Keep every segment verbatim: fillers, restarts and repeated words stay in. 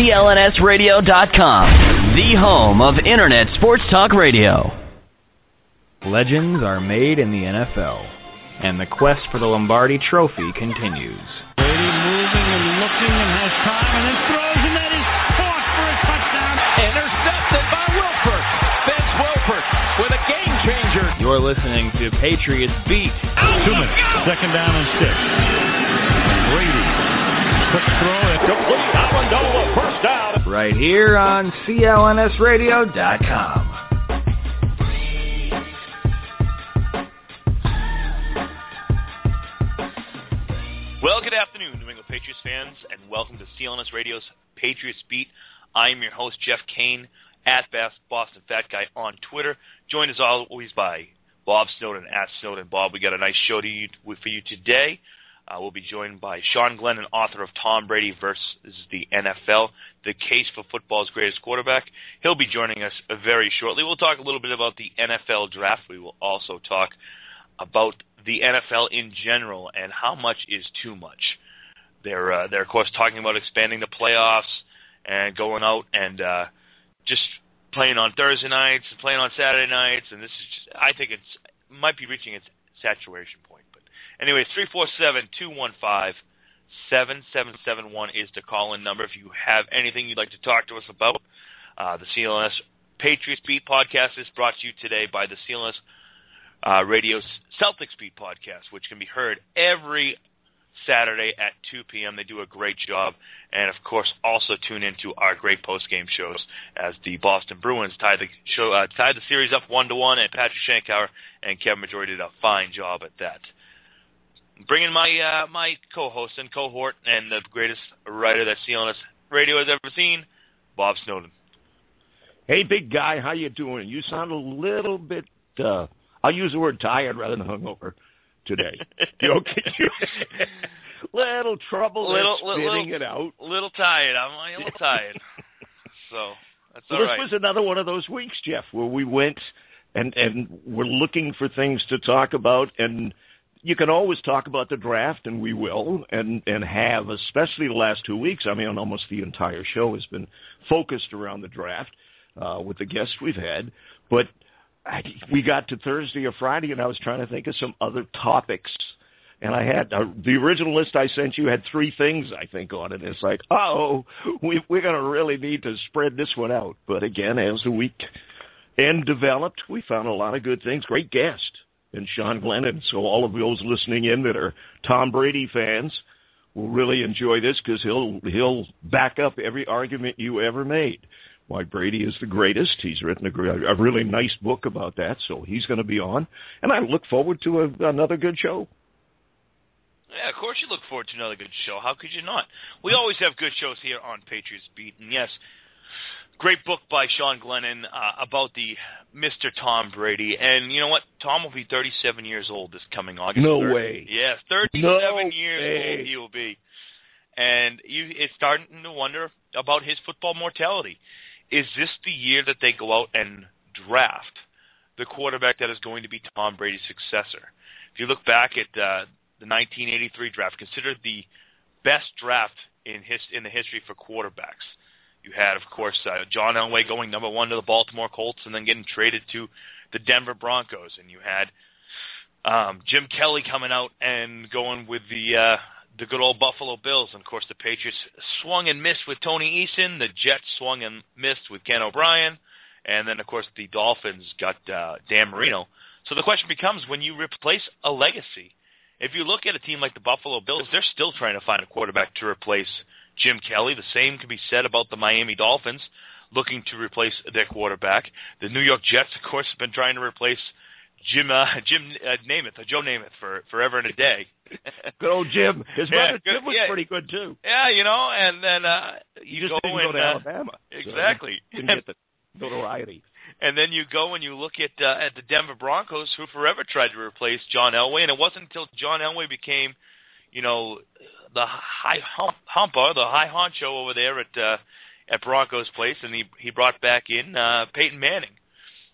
C L N S radio dot com, the home of Internet Sports Talk Radio. Legends are made in the N F L, and the quest for the Lombardi Trophy continues. Brady moving and looking and has time and then throws, and that is caught for a touchdown. Intercepted by Wilfork. That's Wilfork with a game changer. You're listening to Patriots Beat. Two minutes, second down and six. Brady, quick throw and complete. Amendola, first down. Right here on C L N S radio dot com. Well, good afternoon, New England Patriots fans, and welcome to C L N S Radio's Patriots Beat. I am your host, Jeff Kane, at Boston Fat Guy on Twitter, joined as always by Bob Snowden, at Snowden. Bob, we got a nice show to you, for you today. Uh, we'll be joined by Sean Glennon, author of Tom Brady versus the N F L, the case for football's greatest quarterback. He'll be joining us very shortly. We'll talk a little bit about the N F L draft. We will also talk about the N F L in general and how much is too much. They're, uh, they're of course, talking about expanding the playoffs and going out and uh, just playing on Thursday nights and playing on Saturday nights. And this is just, I think it's might be reaching its saturation point. But anyway, three four seven, two one five, seven seven seven one is the call-in number. If you have anything you'd like to talk to us about, uh, the C L N S Patriots Beat podcast is brought to you today by the C L N S Uh, Radio's Celtics Beat podcast, which can be heard every Saturday at two p.m. They do a great job. And, of course, also tune into our great post-game shows as the Boston Bruins tied the show, uh, tied the series up one to one, and Patrick Shankauer and Kevin Majority did a fine job at that. Bringing my, uh, my co-host and cohort and the greatest writer that C L N S Radio has ever seen, Bob Snowden. Hey, big guy, how you doing? You sound a little bit... Uh... I'll use the word tired rather than hungover today. You okay? little trouble little, spitting little, it out. Little tired. I'm a little tired. So that's all well, right. This was another one of those weeks, Jeff, where we went and, and we're looking for things to talk about. And you can always talk about the draft, and we will, and, and have, especially the last two weeks. I mean, almost the entire show has been focused around the draft uh, with the guests we've had. But I, we got to Thursday or Friday, and I was trying to think of some other topics. And I had uh, the original list I sent you had three things, I think, on it. It's like, uh-oh, we, we're going to really need to spread this one out. But again, as the week end developed, we found a lot of good things. Great guest in Sean Glennon. So all of those listening in that are Tom Brady fans will really enjoy this, because he'll, he'll back up every argument you ever made. Why Brady is the greatest. He's written a, a really nice book about that, so he's going to be on. And I look forward to a, another good show. Yeah, of course you look forward to another good show. How could you not? We always have good shows here on Patriots Beat. And yes, great book by Sean Glennon uh, about the Mister Tom Brady. And you know what? Tom will be thirty-seven years old this coming August. No thirty. Way. Yes, thirty-seven no years way. Old he will be. And you, it's starting to wonder about his football mortality. Is this the year that they go out and draft the quarterback that is going to be Tom Brady's successor? If you look back at uh, the nineteen eighty-three draft, considered the best draft in his, in the history for quarterbacks. You had, of course, uh, John Elway going number one to the Baltimore Colts and then getting traded to the Denver Broncos. And you had um, Jim Kelly coming out and going with the uh, – the good old Buffalo Bills. And, of course, the Patriots swung and missed with Tony Eason. The Jets swung and missed with Ken O'Brien. And then, of course, the Dolphins got uh, Dan Marino. So the question becomes, when you replace a legacy, if you look at a team like the Buffalo Bills, they're still trying to find a quarterback to replace Jim Kelly. The same can be said about the Miami Dolphins looking to replace their quarterback. The New York Jets, of course, have been trying to replace Jim uh, Jim uh, Namath, or Joe Namath, for forever and a day. Good old Jim. His brother yeah, Jim was yeah. pretty good, too. Yeah, you know, and then uh, you, you just go didn't and, go to uh, Alabama. Exactly. So you didn't get the notoriety. And then you go and you look at uh, at the Denver Broncos, who forever tried to replace John Elway, and it wasn't until John Elway became, you know, the high hump, humper, the high honcho over there at uh, at Broncos Place, and he he brought back in uh, Peyton Manning.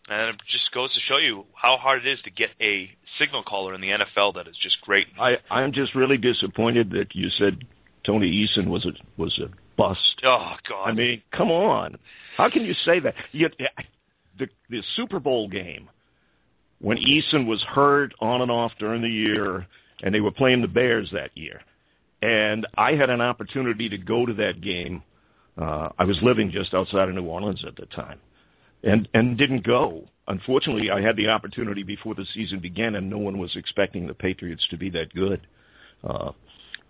And it just goes to show you how hard it is to get a signal caller in the N F L that is just great. I, I'm just really disappointed that you said Tony Eason was a was a bust. Oh God! I mean, come on! How can you say that? You, the the Super Bowl game when Eason was hurt on and off during the year, and they were playing the Bears that year, and I had an opportunity to go to that game. Uh, I was living just outside of New Orleans at the time, and and didn't go. Unfortunately, I had the opportunity before the season began, and no one was expecting the Patriots to be that good. Uh,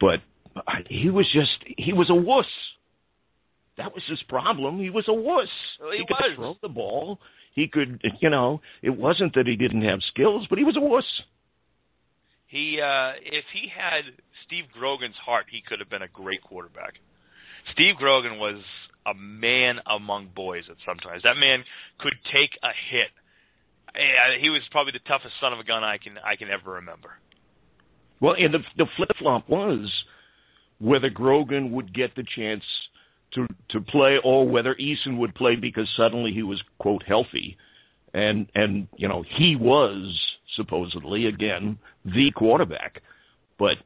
but I, he was just—he was a wuss. That was his problem. He was a wuss. Well, he he was. could throw the ball. He could, you know. It wasn't that he didn't have skills, but he was a wuss. He, uh, if he had Steve Grogan's heart, he could have been a great quarterback. Steve Grogan was a man among boys at sometimes. That man could take a hit. He was probably the toughest son of a gun I can I can ever remember. Well, and the, the flip-flop was whether Grogan would get the chance to to play or whether Eason would play because suddenly he was, quote, healthy. And, and you know, he was, supposedly, again, the quarterback. But,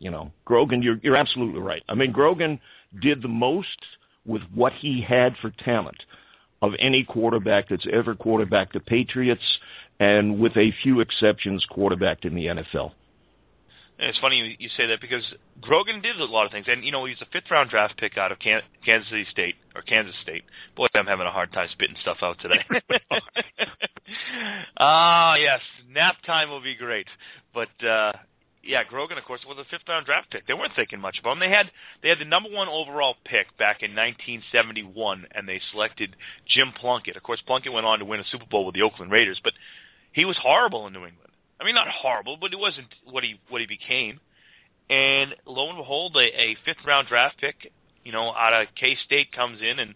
you know, Grogan, you're you're absolutely right. I mean, Grogan did the most with what he had for talent of any quarterback that's ever quarterbacked the Patriots and, with a few exceptions, quarterbacked in the N F L. And it's funny you say that because Grogan did a lot of things. And, you know, he's a fifth-round draft pick out of Kansas City State, or Kansas State. Boy, I'm having a hard time spitting stuff out today. Ah, yes, nap time will be great. But, uh, yeah, Grogan, of course, was a fifth-round draft pick. They weren't thinking much about him. They had they had the number one overall pick back in nineteen seventy-one, and they selected Jim Plunkett. Of course, Plunkett went on to win a Super Bowl with the Oakland Raiders, but he was horrible in New England. I mean, not horrible, but it wasn't what he what he became. And lo and behold, a, a fifth-round draft pick, you know, out of K-State comes in and,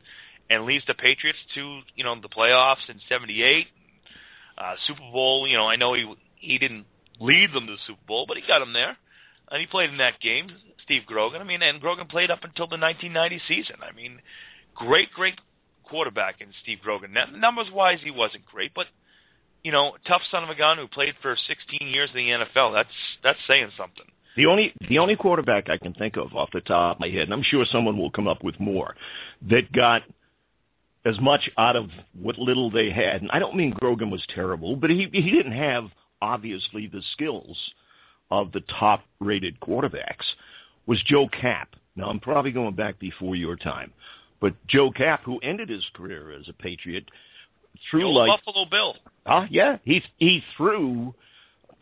and leads the Patriots to, you know, the playoffs in seventy-eight. Uh, Super Bowl, you know, I know he he didn't lead them to the Super Bowl, but he got them there. And he played in that game, Steve Grogan. I mean, and Grogan played up until the nineteen ninety season. I mean, great, great quarterback in Steve Grogan. Numbers-wise, he wasn't great, but you know, tough son of a gun who played for sixteen years in the N F L. That's that's saying something. The only the only quarterback I can think of off the top of my head, and I'm sure someone will come up with more, that got as much out of what little they had. And I don't mean Grogan was terrible, but he he didn't have, obviously, the skills of the top-rated quarterbacks, was Joe Kapp. Now, I'm probably going back before your time, but Joe Kapp, who ended his career as a Patriot, through like Buffalo Bill. Ah, yeah, he he threw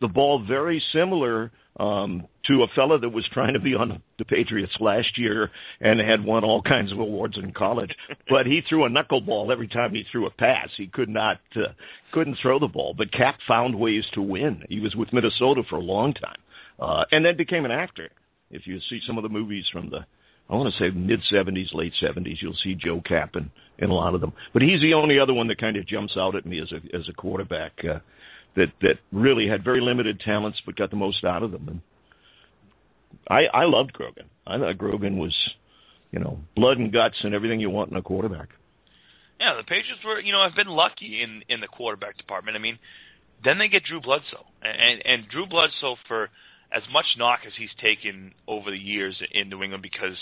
the ball very similar um, to a fella that was trying to be on the Patriots last year and had won all kinds of awards in college. But he threw a knuckleball every time he threw a pass. He could not uh, couldn't throw the ball. But Cap found ways to win. He was with Minnesota for a long time, uh, and then became an actor. If you see some of the movies from the, I want to say mid-seventies, late seventies, you'll see Joe Kapp in, in a lot of them. But he's the only other one that kind of jumps out at me as a as a quarterback uh, that, that really had very limited talents but got the most out of them. And I, I loved Grogan. I thought Grogan was, you know, blood and guts and everything you want in a quarterback. Yeah, the Patriots were, you know, have been lucky in, in the quarterback department. I mean, then they get Drew Bledsoe. And, and Drew Bledsoe for as much knock as he's taken over the years in New England because,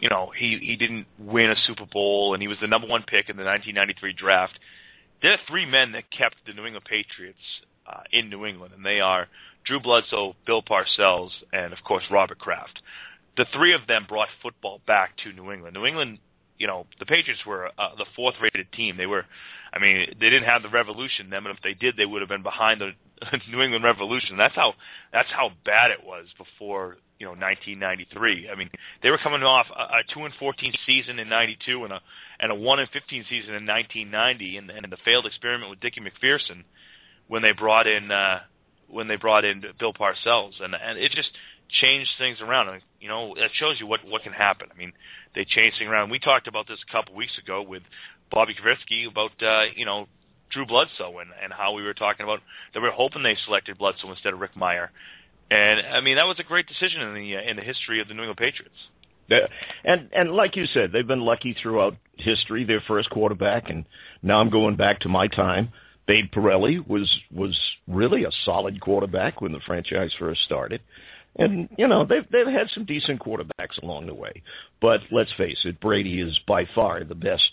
you know, he, he didn't win a Super Bowl and he was the number one pick in the nineteen ninety-three draft. There are three men that kept the New England Patriots uh, in New England, and they are Drew Bledsoe, Bill Parcells, and, of course, Robert Kraft. The three of them brought football back to New England. New England, you know, the Patriots were uh, the fourth-rated team. They were, I mean, they didn't have the Revolution then, and if they did, they would have been behind the New England Revolution. That's how that's how bad it was before, you know, nineteen ninety-three. I mean, they were coming off a, a two and fourteen season in ninety-two and a and a one and fifteen season in nineteen ninety, and, and the failed experiment with Dickie McPherson when they brought in uh, when they brought in Bill Parcells, and and it just changed things around. I mean, you know, that shows you what, what can happen. I mean, they changed things around. We talked about this a couple weeks ago with Bobby Kavitsky about, uh, you know, Drew Bledsoe and, and how we were talking about that we were hoping they selected Bledsoe instead of Rick Meyer. And, I mean, that was a great decision in the uh, in the history of the New England Patriots. Yeah. And, and like you said, they've been lucky throughout history, their first quarterback, and now I'm going back to my time. Dave Pirelli was was really a solid quarterback when the franchise first started. And, you know, they've, they've had some decent quarterbacks along the way. But let's face it, Brady is by far the best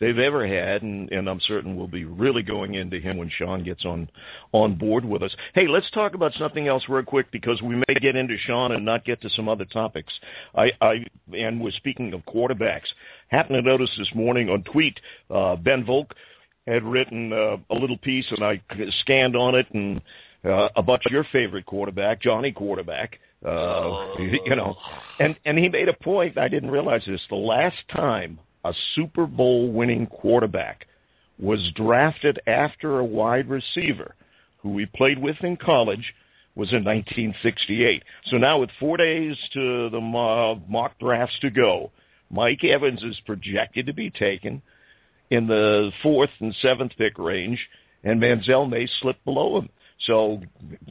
they've ever had, and, and I'm certain we'll be really going into him when Sean gets on, on board with us. Hey, let's talk about something else real quick, because we may get into Sean and not get to some other topics. I, I and we're speaking of quarterbacks. Happened to notice this morning on tweet, uh, Ben Volk had written uh, a little piece, and I scanned on it, and uh, about your favorite quarterback, Johnny Quarterback. Uh, you know, and, and he made a point, I didn't realize this, the last time a Super Bowl-winning quarterback was drafted after a wide receiver who he played with in college was in nineteen sixty-eight. So now with four days to the mock drafts to go, Mike Evans is projected to be taken in the fourth and seventh pick range, and Manziel may slip below him. So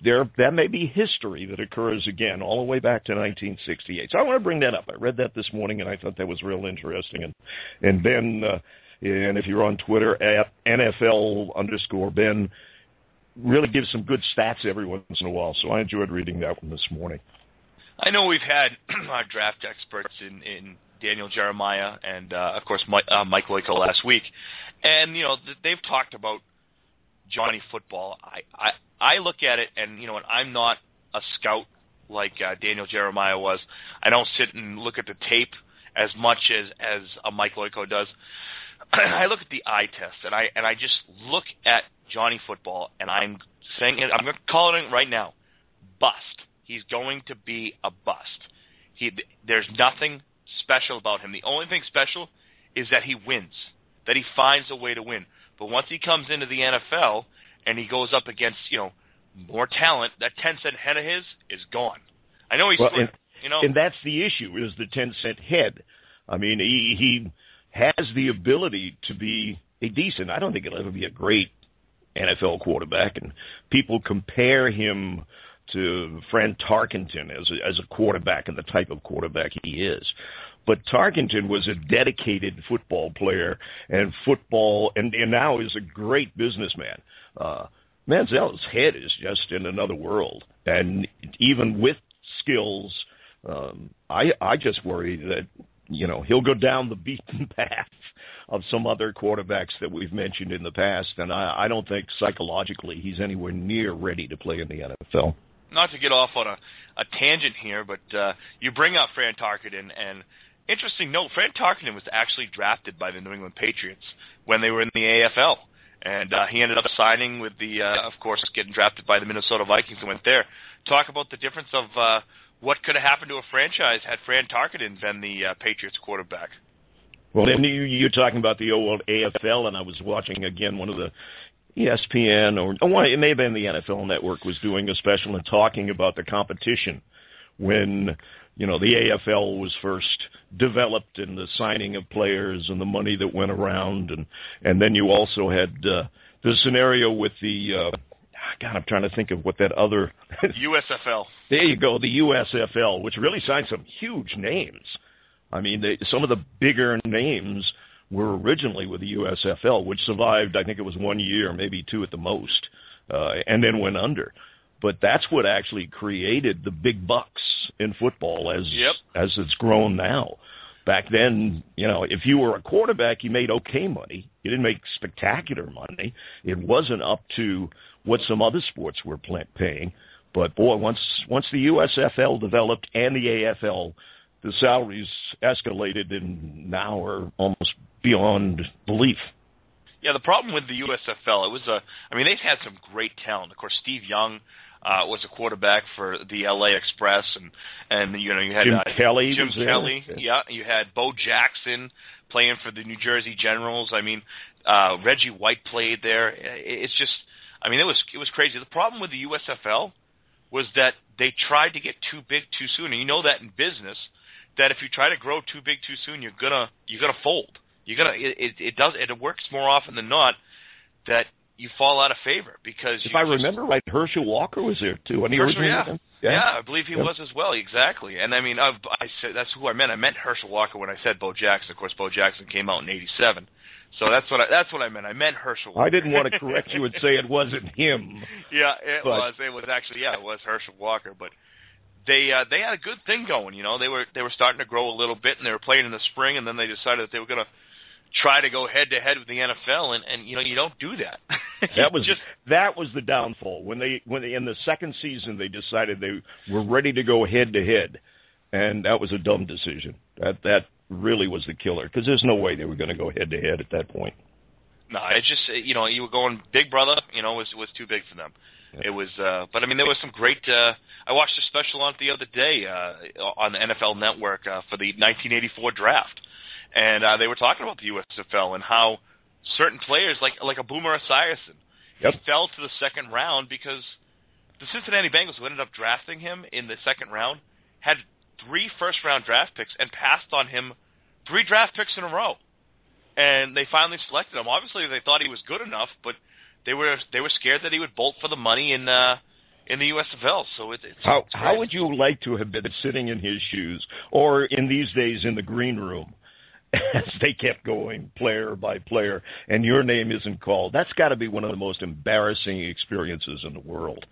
there, that may be history that occurs again all the way back to nineteen sixty-eight. So I want to bring that up. I read that this morning, and I thought that was real interesting. And and Ben, uh, and if you're on Twitter, at N F L underscore Ben, really gives some good stats every once in a while. So I enjoyed reading that one this morning. I know we've had our draft experts in, in Daniel Jeremiah and, uh, of course, Mike, uh, Mike Loyko last week. And, you know, they've talked about Johnny football. I, I I look at it, and you know, and I'm not a scout like uh, Daniel Jeremiah was. I don't sit and look at the tape as much as as a Mike Loyko does. I look at the eye test, and I and I just look at Johnny football, and I'm saying it. I'm calling it right now. Bust. He's going to be a bust. He there's nothing special about him. The only thing special is that he wins. That he finds a way to win. But once he comes into the N F L and he goes up against, you know, more talent, that ten-cent head of his is gone. I know he's well, and, you know. And that's the issue, is the ten-cent head. I mean, he, he has the ability to be a decent. I don't think he'll ever be a great N F L quarterback. And people compare him to Fran Tarkenton as a, as a quarterback and the type of quarterback he is. But Tarkenton was a dedicated football player and football, and, and now is a great businessman. Uh, Manziel's head is just in another world. And even with skills, um, I, I just worry that, you know, he'll go down the beaten path of some other quarterbacks that we've mentioned in the past. And I, I don't think psychologically he's anywhere near ready to play in the N F L. Not to get off on a, a tangent here, but uh, you bring up Fran Tarkenton, and interesting note, Fran Tarkenton was actually drafted by the New England Patriots when they were in the A F L, and uh, he ended up signing with the, uh, of course, getting drafted by the Minnesota Vikings and went there. Talk about the difference of uh, what could have happened to a franchise had Fran Tarkenton been the uh, Patriots quarterback. Well, and you, you're talking about the old A F L, and I was watching, again, one of the E S P N, or oh, it may have been the N F L Network, was doing a special and talking about the competition when, you know, the A F L was first developed and the signing of players and the money that went around. And, and then you also had uh, the scenario with the, uh, God, I'm trying to think of what that other. U S F L. There you go, the U S F L, which really signed some huge names. I mean, they, some of the bigger names were originally with the U S F L, which survived, I think it was one year, maybe two at the most, uh, and then went under. But that's what actually created the big bucks in football as yep. as it's grown now. Back then, you know, if you were a quarterback, you made okay money. You didn't make spectacular money. It wasn't up to what some other sports were paying. But, boy, once once the U S F L developed and the A F L, the salaries escalated and now are almost beyond belief. Yeah, the problem with the U S F L, it was a, I mean, they've had some great talent. Of course, Steve Young uh, was a quarterback for the L A Express, and, and you know, you had Jim uh, Kelly. Jim Kelly, yeah. yeah. You had Bo Jackson playing for the New Jersey Generals. I mean, uh, Reggie White played there. It's just, I mean, it was it was crazy. The problem with the U S F L was that they tried to get too big too soon, and you know that in business, that if you try to grow too big too soon, you're gonna you're gonna fold. You're gonna it, it does it works more often than not that you fall out of favor because if you I just, remember right, Herschel Walker was there too. And he Herschel, yeah. yeah, yeah, I believe he yeah. was as well. Exactly, and I mean, I, I said that's who I meant. I meant Herschel Walker when I said Bo Jackson. Of course, Bo Jackson came out in eighty-seven, so that's what I, that's what I meant. I meant Herschel Walker. I didn't want to correct you and say it wasn't him. Yeah, it but. was. It was actually yeah, it was Herschel Walker, but. they uh, they had a good thing going. You know, they were they were starting to grow a little bit, and they were playing in the spring, and then they decided that they were going to try to go head to head with the N F L, and, and you know, you don't do that. That was just that was the downfall when they when they, in the second season they decided they were ready to go head to head, and that was a dumb decision. That that really was the killer, because there's no way they were going to go head to head at that point. No, it's just, you know, you were going Big Brother, you know, was was too big for them. It was, uh, but I mean, there was some great. Uh, I watched a special on it the other day uh, on the N F L Network uh, for the nineteen eighty-four draft, and uh, they were talking about the U S F L and how certain players, like like a Boomer Esiason, yep. fell to the second round because the Cincinnati Bengals, who ended up drafting him in the second round, had three first round draft picks and passed on him three draft picks in a row, and they finally selected him. Obviously, they thought he was good enough, but. They were they were scared that he would bolt for the money in uh, in the U S F L. So it, it's how it's how would you like to have been sitting in his shoes, or in these days in the green room, as they kept going player by player, and your name isn't called? That's got to be one of the most embarrassing experiences in the world.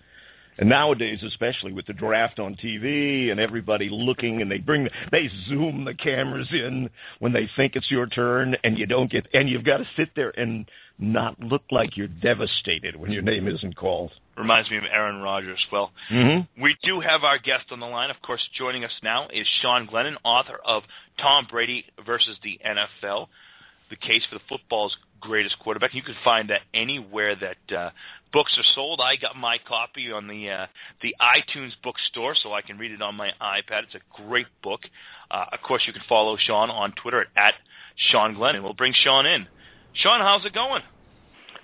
And nowadays, especially with the draft on T V and everybody looking, and they bring they zoom the cameras in when they think it's your turn, and you don't get, and you've got to sit there and not look like you're devastated when your name isn't called. Reminds me of Aaron Rodgers. Well, mm-hmm. we do have our guest on the line. Of course, joining us now is Sean Glennon, author of Tom Brady versus the N F L, the case for the football's greatest quarterback. You can find that anywhere that uh, books are sold. I got my copy on the uh, the iTunes bookstore, so I can read it on my iPad. It's a great book. Uh, of course, you can follow Sean on Twitter at, at Sean Glennon. We'll bring Sean in. Sean, how's it going?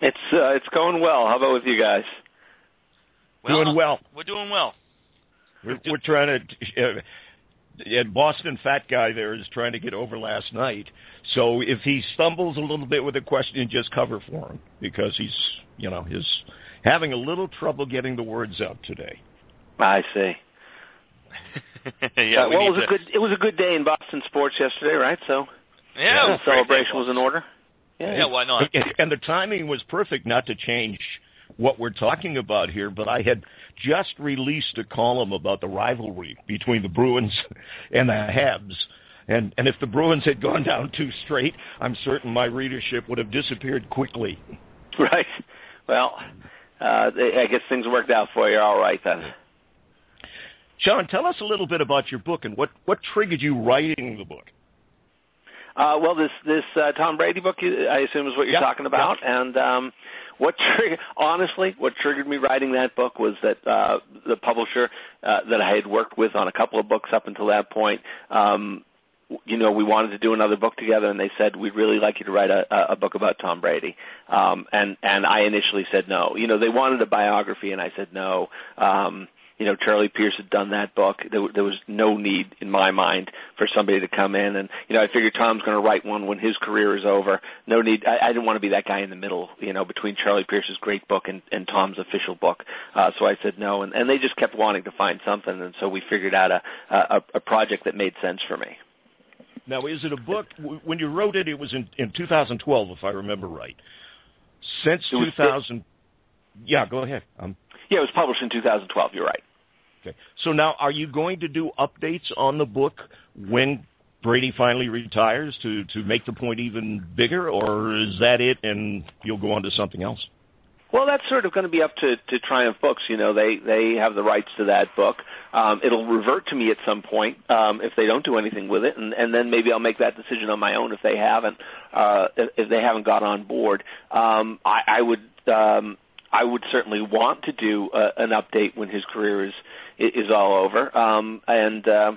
It's uh, it's going well. How about with you guys? Well, doing well. We're doing well. We're, we're trying to. Uh, And Boston fat guy there is trying to get over last night. So if he stumbles a little bit with a question, just cover for him, because he's, you know, he's having a little trouble getting the words out today. I see. yeah, uh, well, it was to... a good it was a good day in Boston sports yesterday, right? So yeah, yeah the celebration was in order. Yeah, yeah, why not? And the timing was perfect not to change what we're talking about here, but I had just released a column about the rivalry between the Bruins and the Habs. And and if the Bruins had gone down two straight, I'm certain my readership would have disappeared quickly. Right. Well, uh, I guess things worked out for you all right then. Sean, tell us a little bit about your book and what, what triggered you writing the book. Uh, well, this this uh, Tom Brady book, I assume, is what you're yeah, talking about. Yeah. And um, what trigger, honestly, what triggered me writing that book was that uh, the publisher uh, that I had worked with on a couple of books up until that point, um, you know, we wanted to do another book together, and they said, we'd really like you to write a, a book about Tom Brady. Um, and, and I initially said no. You know, they wanted a biography, and I said no. Um You know, Charlie Pierce had done that book. There, there was no need, in my mind, for somebody to come in. And, you know, I figured Tom's going to write one when his career is over. No need. I, I didn't want to be that guy in the middle, you know, between Charlie Pierce's great book and, and Tom's official book. Uh, so I said no. And, and they just kept wanting to find something. And so we figured out a, a, a project that made sense for me. Now, is it a book? When you wrote it, it was in, in twenty twelve, if I remember right. Since two thousand. Yeah, go ahead. Um, yeah, it was published in two thousand twelve. You're right. Okay. So now, are you going to do updates on the book when Brady finally retires to, to make the point even bigger, or is that it and you'll go on to something else? Well, that's sort of going to be up to, to Triumph Books. You know, they, they have the rights to that book. Um, it'll revert to me at some point um, if they don't do anything with it, and, and then maybe I'll make that decision on my own if they haven't uh, if they haven't got on board. Um, I, I would um, I would certainly want to do uh, an update when his career is. is all over. Um, and uh,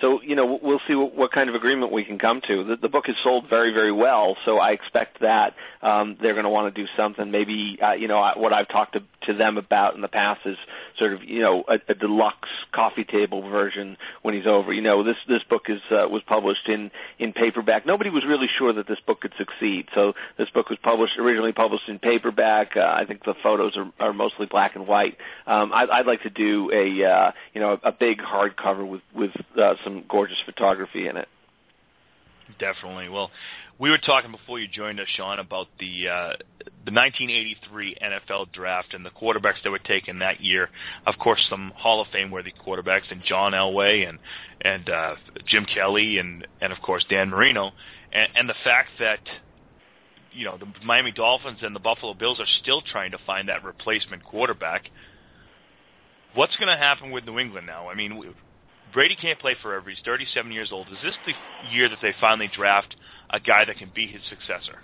so, you know, we'll see what, what kind of agreement we can come to. The, the book has sold very, very well, so I expect that um, they're going to want to do something. Maybe, uh, you know, I, what I've talked to, to them about in the past is sort of, you know, a, a deluxe coffee table version when he's over. You know, this, this book is uh, was published in, in paperback. Nobody was really sure that this book could succeed, so this book was published originally published in paperback. Uh, I think the photos are, are mostly black and white. Um, I, I'd like to do a, uh, you know, a big hardcover with, with uh, some gorgeous photography in it. definitely. Well, we were talking before you joined us, Sean, about the uh, the nineteen eighty-three N F L Draft and the quarterbacks that were taken that year. Of course, some Hall of Fame-worthy quarterbacks, and John Elway and and uh, Jim Kelly and, and, of course, Dan Marino. And, and the fact that, you know, the Miami Dolphins and the Buffalo Bills are still trying to find that replacement quarterback. What's going to happen with New England now? I mean, we, Brady can't play forever. He's thirty-seven years old. Is this the year that they finally draft a guy that can be his successor?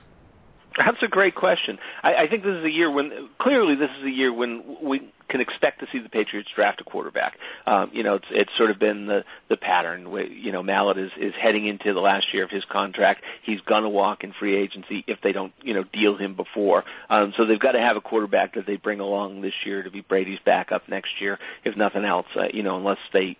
That's a great question. I, I think this is a year when clearly this is a year when we can expect to see the Patriots draft a quarterback. Um, you know, it's, it's sort of been the, the pattern. You know, Mallett is, is heading into the last year of his contract. He's going to walk in free agency if they don't, you know, deal him before. Um, so they've got to have a quarterback that they bring along this year to be Brady's backup next year, if nothing else. Uh, you know, unless they.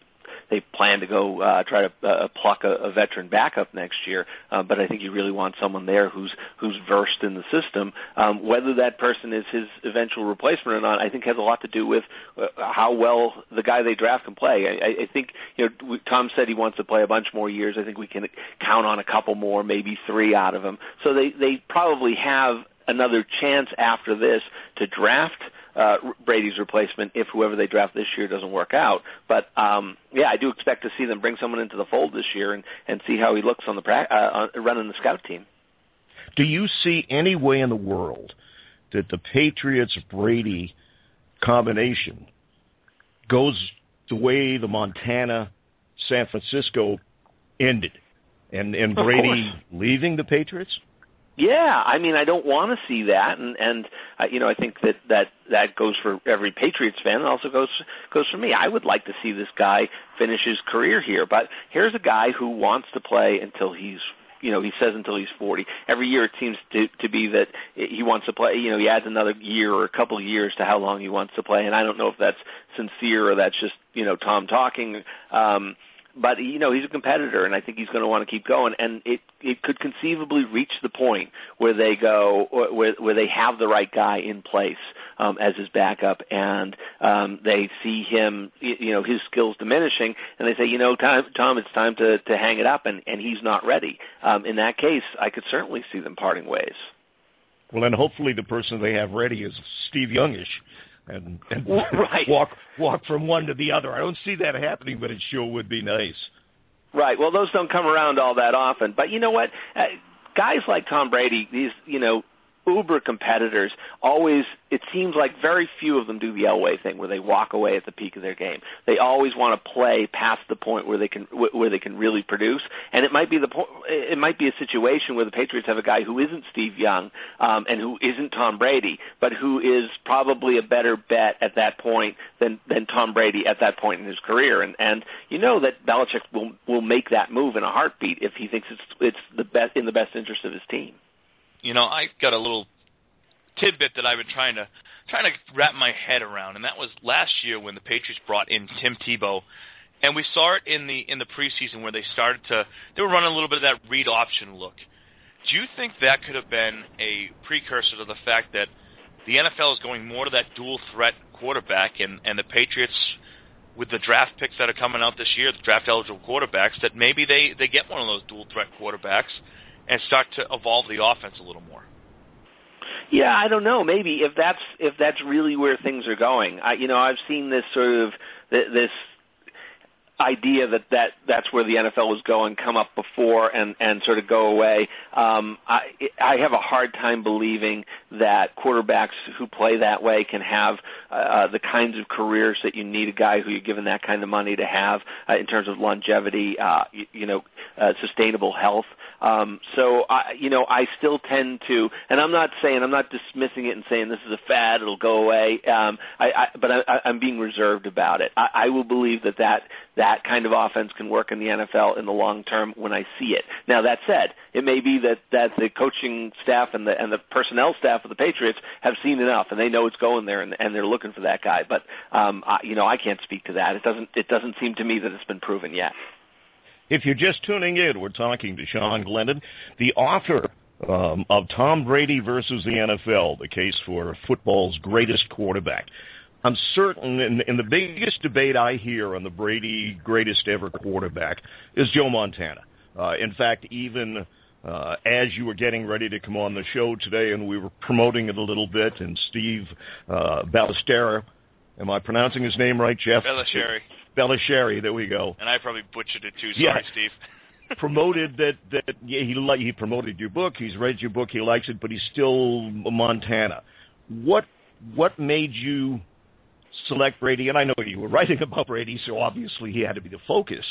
They plan to go uh, try to uh, pluck a, a veteran backup next year, uh, but I think you really want someone there who's who's versed in the system. Um, whether that person is his eventual replacement or not, I think has a lot to do with uh, how well the guy they draft can play. I, I think you know Tom said he wants to play a bunch more years. I think we can count on a couple more, maybe three out of him. So they they probably have another chance after this to draft Uh, Brady's replacement if whoever they draft this year doesn't work out. But, um, yeah, I do expect to see them bring someone into the fold this year and, and see how he looks on the pra- uh, running the scout team. Do you see any way in the world that the Patriots-Brady combination goes the way the Montana-San Francisco ended and, and Brady leaving the Patriots? Yeah, I mean, I don't want to see that, and and uh, you know, I think that, that that goes for every Patriots fan, and also goes goes for me. I would like to see this guy finish his career here, but here's a guy who wants to play until he's, you know, he says until he's forty. Every year it seems to, to be that he wants to play, you know, he adds another year or a couple of years to how long he wants to play, and I don't know if that's sincere or that's just, you know, Tom talking. Um, But, you know, he's a competitor, and I think he's going to want to keep going. And it, it could conceivably reach the point where they go, where, where they have the right guy in place um, as his backup, and um, they see him, you know, his skills diminishing, and they say, you know, Tom, Tom it's time to, to hang it up, and, and he's not ready. Um, in that case, I could certainly see them parting ways. Well, and hopefully the person they have ready is Steve Youngish. And, and right. walk walk from one to the other. I don't see that happening, but it sure would be nice. Right. Well, those don't come around all that often. But you know what? Uh, guys like Tom Brady, these, you know, uber competitors, always, it seems like very few of them do the Elway thing where they walk away at the peak of their game. They always want to play past the point where they can where they can really produce. And it might be the it might be a situation where the Patriots have a guy who isn't Steve Young um, and who isn't Tom Brady, but who is probably a better bet at that point than, than Tom Brady at that point in his career. And and you know that Belichick will will make that move in a heartbeat if he thinks it's it's the best in the best interest of his team. You know, I got a little tidbit that I've been trying to trying to wrap my head around, and that was last year when the Patriots brought in Tim Tebow, and we saw it in the in the preseason where they started to they were running a little bit of that read option look. Do you think that could have been a precursor to the fact that the N F L is going more to that dual threat quarterback, and, and the Patriots with the draft picks that are coming out this year, the draft eligible quarterbacks, that maybe they, they get one of those dual threat quarterbacks and start to evolve the offense a little more? Yeah, I don't know. Maybe if that's if that's really where things are going. I, you know, I've seen this sort of this idea that, that that's where the N F L was going come up before and, and sort of go away. Um, I, I have a hard time believing that quarterbacks who play that way can have uh, the kinds of careers that you need a guy who you're giving that kind of money to have uh, in terms of longevity, uh, you, you know, uh, sustainable health. Um, so, I, you know, I still tend to, and I'm not saying, I'm not dismissing it and saying this is a fad, it'll go away, um, I, I, but I, I, I'm being reserved about it. I, I will believe that that that kind of offense can work in the N F L in the long term when I see it. Now, that said, it may be that, that the coaching staff and the and the personnel staff of the Patriots have seen enough and they know it's going there and, and they're looking for that guy. But um, I, you know, I can't speak to that. It doesn't it doesn't seem to me that it's been proven yet. If you're just tuning in, we're talking to Sean Glennon, the author um, of Tom Brady versus the N F L: The Case for Football's Greatest Quarterback. I'm certain, and, and the biggest debate I hear on the Brady greatest ever quarterback is Joe Montana. Uh, in fact, even uh, as you were getting ready to come on the show today, and we were promoting it a little bit, and Steve uh, Ballestera, am I pronouncing his name right, Jeff? Ballesteri. Ballesteri, there we go. And I probably butchered it too, sorry, yeah. Steve. promoted that, that yeah, he li- he promoted your book, he's read your book, he likes it, but he's still Montana. What what made you select Brady? And I know you were writing about Brady, so obviously he had to be the focus.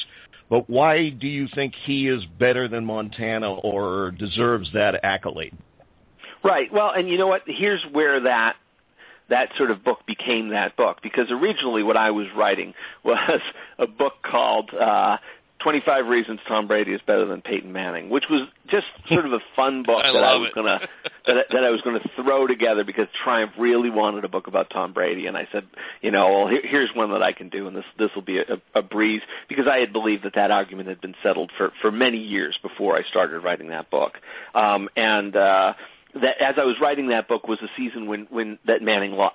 But why do you think he is better than Montana or deserves that accolade? Right. Well, and you know what? Here's where that that sort of book became that book, because originally what I was writing was a book called uh, twenty-five Reasons Tom Brady is Better Than Peyton Manning, which was just sort of a fun book I that, I was gonna, that, that I was going to throw together because Triumph really wanted a book about Tom Brady. And I said, you know, well, here, here's one that I can do, and this this will be a, a breeze, because I had believed that that argument had been settled for, for many years before I started writing that book. Um, and... Uh, That as I was writing that book was a season when, when that Manning, uh,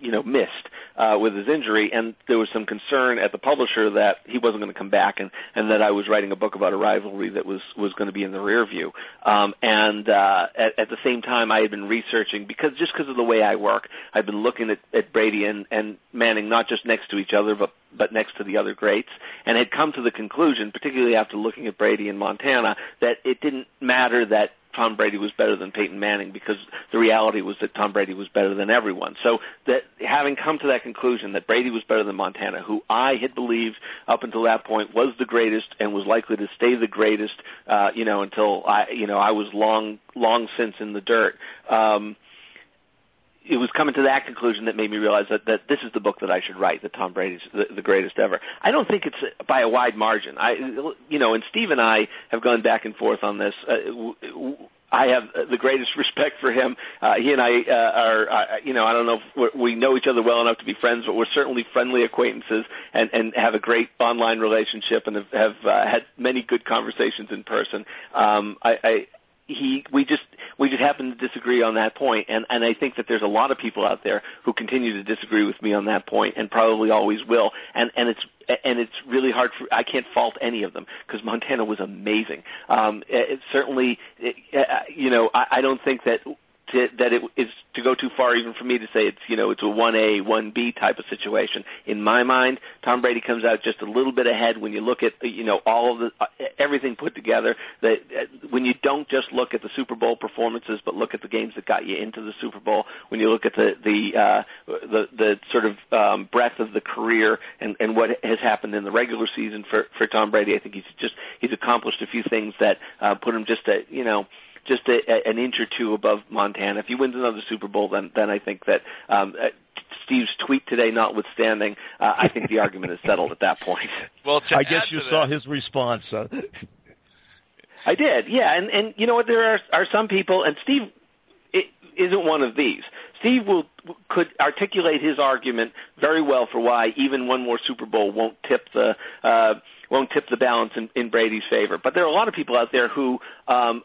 you know, missed uh, with his injury, and there was some concern at the publisher that he wasn't going to come back, and, and that I was writing a book about a rivalry that was, was going to be in the rear view. Um, and uh, at, at the same time, I had been researching, because just because of the way I work, I've been looking at, at Brady and, and Manning not just next to each other, but but next to the other greats, and had come to the conclusion, particularly after looking at Brady in Montana, that it didn't matter that Tom Brady was better than Peyton Manning, because the reality was that Tom Brady was better than everyone. So that, having come to that conclusion that Brady was better than Montana, who I had believed up until that point was the greatest and was likely to stay the greatest, uh, you know, until I, you know, I was long, long since in the dirt. Um, It was coming to that conclusion that made me realize that, that this is the book that I should write, that Tom Brady's the, the greatest ever. I don't think it's by a wide margin. I, you know, and Steve and I have gone back and forth on this. Uh, I have the greatest respect for him. Uh, he and I uh, are, uh, you know, I don't know if we know each other well enough to be friends, but we're certainly friendly acquaintances and, and have a great online relationship and have, have uh, had many good conversations in person. Um, I, I He, we just, we just happen to disagree on that point, and, and I think that there's a lot of people out there who continue to disagree with me on that point, and probably always will. And, and it's, and it's really hard for, I can't fault any of them, because Montana was amazing. Um, it, it certainly, it, you know, I, I don't think that. To, that it is to go too far even for me to say it's, you know, it's a one A, one B type of situation. In my mind, Tom Brady comes out just a little bit ahead when you look at, you know, all of the, everything put together. That when you don't just look at the Super Bowl performances, but look at the games that got you into the Super Bowl. When you look at the the uh, the, the sort of um, breadth of the career and, and what has happened in the regular season for, for Tom Brady, I think he's just he's accomplished a few things that uh, put him just at, you know, just a, a, an inch or two above Montana. If he wins another Super Bowl, then then I think that um, uh, Steve's tweet today notwithstanding, uh, I think the argument is settled at that point. Well, I guess you saw that. His response. Huh? I did, yeah. And, and you know what? There are, are some people, and Steve it, isn't one of these. Steve will could articulate his argument very well for why even one more Super Bowl won't tip the uh, won't tip the balance in, in Brady's favor. But there are a lot of people out there who. Um,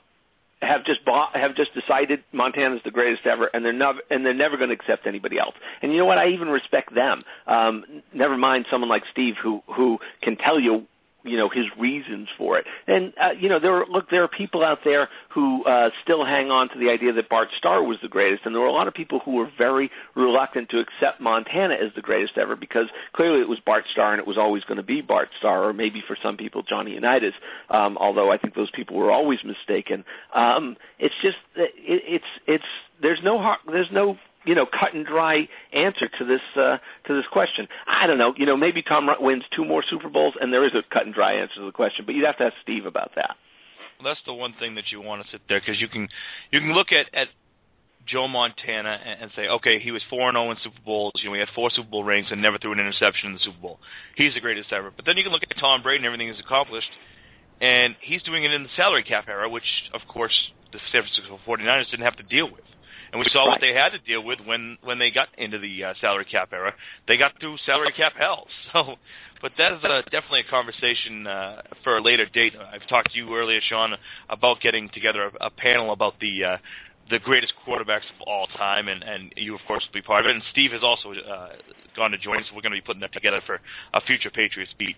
have just bought, have just decided Montana's the greatest ever, and they're not, and they're never going to accept anybody else. And you know what? I even respect them. Um, never mind someone like Steve who who can tell you, you know, his reasons for it. And uh, you know, there are, look, there are people out there who uh, still hang on to the idea that Bart Starr was the greatest, and there were a lot of people who were very reluctant to accept Montana as the greatest ever, because clearly it was Bart Starr, and it was always going to be Bart Starr, or maybe for some people Johnny Unitas. Um, although I think those people were always mistaken. Um, it's just it, it's it's there's no hard, there's no. you know, cut and dry answer to this uh, to this question. I don't know. You know, maybe Tom wins two more Super Bowls, and there is a cut and dry answer to the question. But you'd have to ask Steve about that. Well, that's the one thing that you want to sit there, because you can you can look at, at Joe Montana and, and say, okay, he was four and zero in Super Bowls. You know, he had four Super Bowl rings and never threw an interception in the Super Bowl. He's the greatest ever. But then you can look at Tom Brady and everything he's accomplished, and he's doing it in the salary cap era, which of course the San Francisco forty-niners didn't have to deal with. And we saw right. what they had to deal with when, when they got into the uh, salary cap era. They got through salary cap hell. So, but that is a, definitely a conversation uh, for a later date. I've talked to you earlier, Sean, about getting together a, a panel about the uh, the greatest quarterbacks of all time, and, and you, of course, will be part of it. And Steve has also uh, gone to join us. We're going to be putting that together for a future Patriots Beat.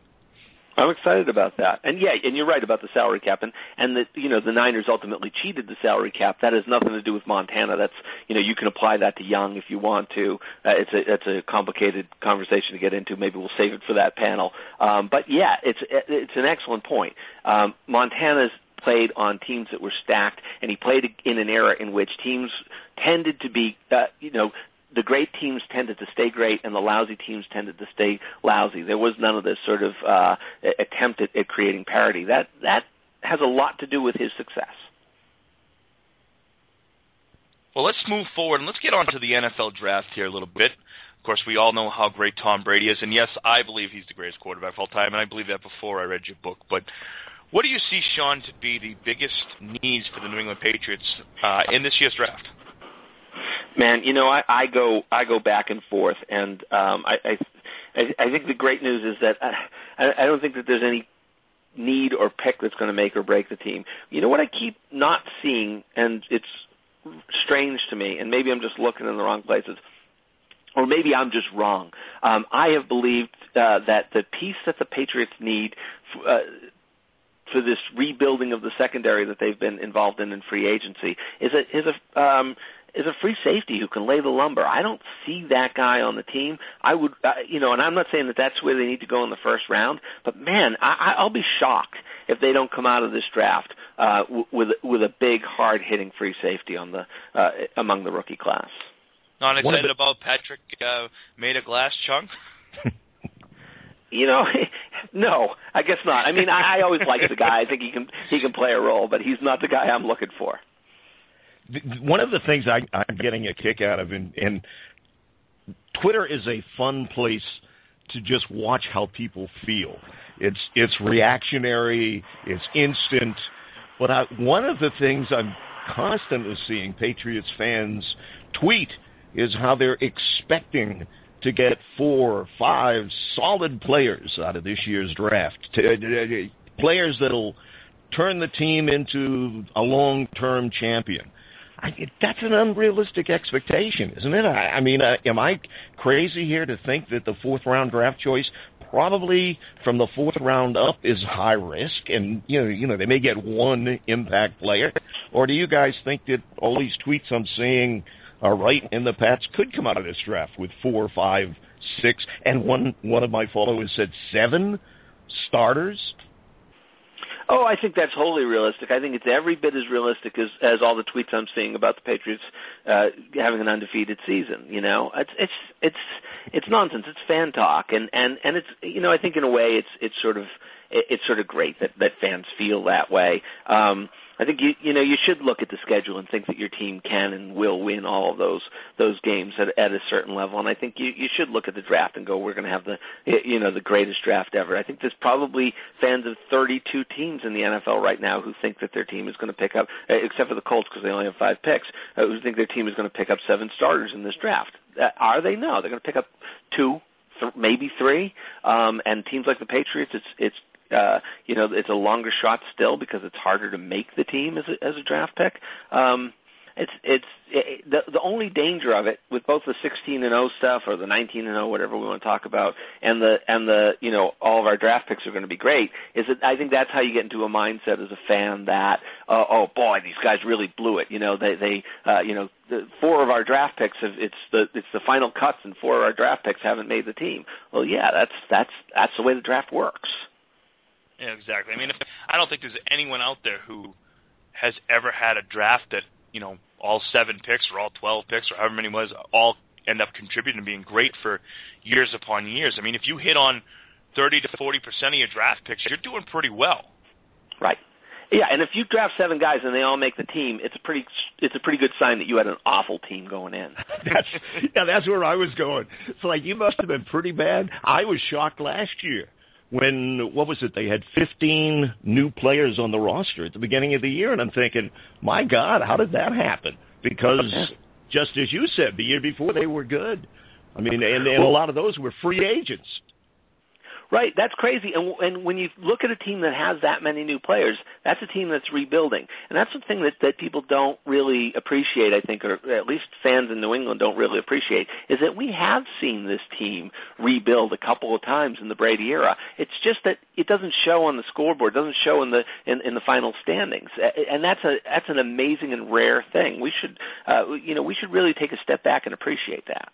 I'm excited about that. And, yeah, and you're right about the salary cap. And, and the, you know, the Niners ultimately cheated the salary cap. That has nothing to do with Montana. That's, you know, you can apply that to Young if you want to. Uh, it's a, it's a complicated conversation to get into. Maybe we'll save it for that panel. Um, but, yeah, it's, it's an excellent point. Um, Montana's played on teams that were stacked, and he played in an era in which teams tended to be, uh, you know, the great teams tended to stay great, and the lousy teams tended to stay lousy. There was none of this sort of uh, attempt at, at creating parity. That that has a lot to do with his success. Well, let's move forward, and let's get on to the N F L draft here a little bit. Of course, we all know how great Tom Brady is, and yes, I believe he's the greatest quarterback of all time, and I believe that before I read your book. But what do you see, Sean, to be the biggest needs for the New England Patriots uh, in this year's draft? Man, you know, I, I go I go back and forth, and um, I, I I think the great news is that I, I don't think that there's any need or pick that's going to make or break the team. You know what I keep not seeing, and it's strange to me, and maybe I'm just looking in the wrong places, or maybe I'm just wrong. Um, I have believed uh, that the piece that the Patriots need for, uh, for this rebuilding of the secondary that they've been involved in in free agency is a is a um, is a free safety who can lay the lumber. I don't see that guy on the team. I would, uh, you know, and I'm not saying that that's where they need to go in the first round, but man, I, I'll be shocked if they don't come out of this draft uh, with with a big, hard hitting free safety on the uh, among the rookie class. Not excited about Patrick uh, made a glass chunk. You know, no, I guess not. I mean, I, I always liked the guy. I think he can he can play a role, but he's not the guy I'm looking for. One of the things I, I'm getting a kick out of, and, and Twitter is a fun place to just watch how people feel. It's it's reactionary, it's instant. But I, one of the things I'm constantly seeing Patriots fans tweet is how they're expecting to get four, five solid players out of this year's draft, players that'll turn the team into a long-term champion. I, that's an unrealistic expectation, isn't it? I, I mean, uh, am I crazy here to think that the fourth-round draft choice, probably from the fourth round up, is high risk, and you know, you know, they may get one impact player? Or do you guys think that all these tweets I'm seeing are right, and the Pats could come out of this draft with four, five, six, and one? One of my followers said seven starters. Oh, I think that's wholly realistic. I think it's every bit as realistic as, as all the tweets I'm seeing about the Patriots uh, having an undefeated season. You know, it's it's it's it's nonsense. It's fan talk, and, and, and it's you know I think in a way it's it's sort of it's sort of great that, that fans feel that way. Um, I think you you know you should look at the schedule and think that your team can and will win all of those those games at, at a certain level. And I think you, you should look at the draft and go, we're going to have the you know the greatest draft ever. I think there's probably fans of thirty-two teams in the N F L right now who think that their team is going to pick up, except for the Colts because they only have five picks, who think their team is going to pick up seven starters in this draft. Are they? No, they're going to pick up two, th- maybe three. Um, and teams like the Patriots, it's it's. Uh, you know, it's a longer shot still because it's harder to make the team as a, as a draft pick. Um, it's it's it, the the only danger of it with both the sixteen and oh stuff or the nineteen and oh, whatever we want to talk about, and the and the you know all of our draft picks are going to be great. Is that I think that's how you get into a mindset as a fan that uh, oh boy, these guys really blew it. You know, they they uh, you know. The four of our draft picks have, it's the it's the final cuts, and four of our draft picks haven't made the team. Well, yeah, that's that's that's the way the draft works. Yeah, exactly. I mean, if, I don't think there's anyone out there who has ever had a draft that, you know, all seven picks or all twelve picks or however many was all end up contributing and being great for years upon years. I mean, if you hit on thirty to forty percent of your draft picks, you're doing pretty well. Right. Yeah, and if you draft seven guys and they all make the team, it's a pretty it's a pretty good sign that you had an awful team going in. that's, yeah, that's where I was going. It's like, you must have been pretty bad. I was shocked last year. When, what was it, they had fifteen new players on the roster at the beginning of the year, and I'm thinking, my God, how did that happen? Because just as you said, the year before they were good. I mean, and, and a lot of those were free agents. Right, that's crazy. And, and when you look at a team that has that many new players, that's a team that's rebuilding. And that's the thing that, that people don't really appreciate, I think, or at least fans in New England don't really appreciate, is that we have seen this team rebuild a couple of times in the Brady era. It's just that it doesn't show on the scoreboard, doesn't show in the in, in the final standings. And that's a that's an amazing and rare thing. We should uh, you know, we should really take a step back and appreciate that.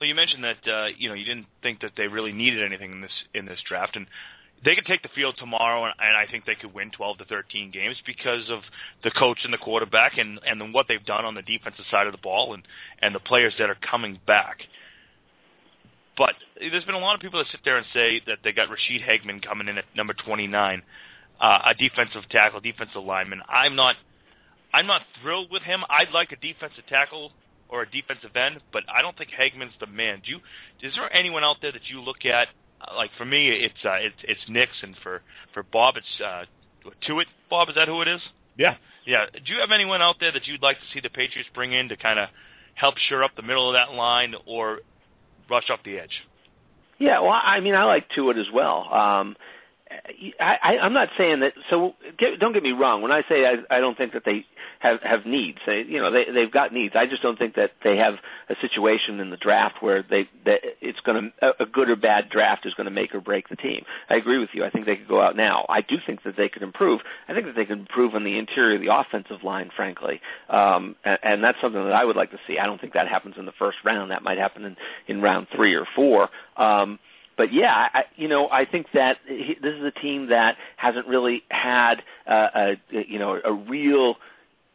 Well, you mentioned that uh, you know you didn't think that they really needed anything in this in this draft, and they could take the field tomorrow, and, and I think they could win twelve to thirteen games because of the coach and the quarterback, and and then what they've done on the defensive side of the ball, and, and the players that are coming back. But there's been a lot of people that sit there and say that they got Rashid Hageman coming in at number twenty-nine, uh, a defensive tackle, defensive lineman. I'm not, I'm not thrilled with him. I'd like a defensive tackle or a defensive end, but I don't think Hageman's the man. Do you, is there anyone out there that you look at? Like for me, it's uh, it's, it's Nix, and for, for Bob, it's uh, Tuitt. Bob, is that who it is? Yeah. Yeah. Do you have anyone out there that you'd like to see the Patriots bring in to kind of help shore up the middle of that line or rush off the edge? Yeah, well, I mean, I like Tuitt as well. Um I, I, I'm not saying that. So get, don't get me wrong. When I say I, I don't think that they have, have needs, they, you know, they, they've got needs. I just don't think that they have a situation in the draft where they that it's going to a good or bad draft is going to make or break the team. I agree with you. I think they could go out now. I do think that they could improve. I think that they could improve on the interior of the offensive line, frankly, um, and, and that's something that I would like to see. I don't think that happens in the first round. That might happen in, in round three or four. Um, But yeah, I, you know, I think that this is a team that hasn't really had uh, a you know a real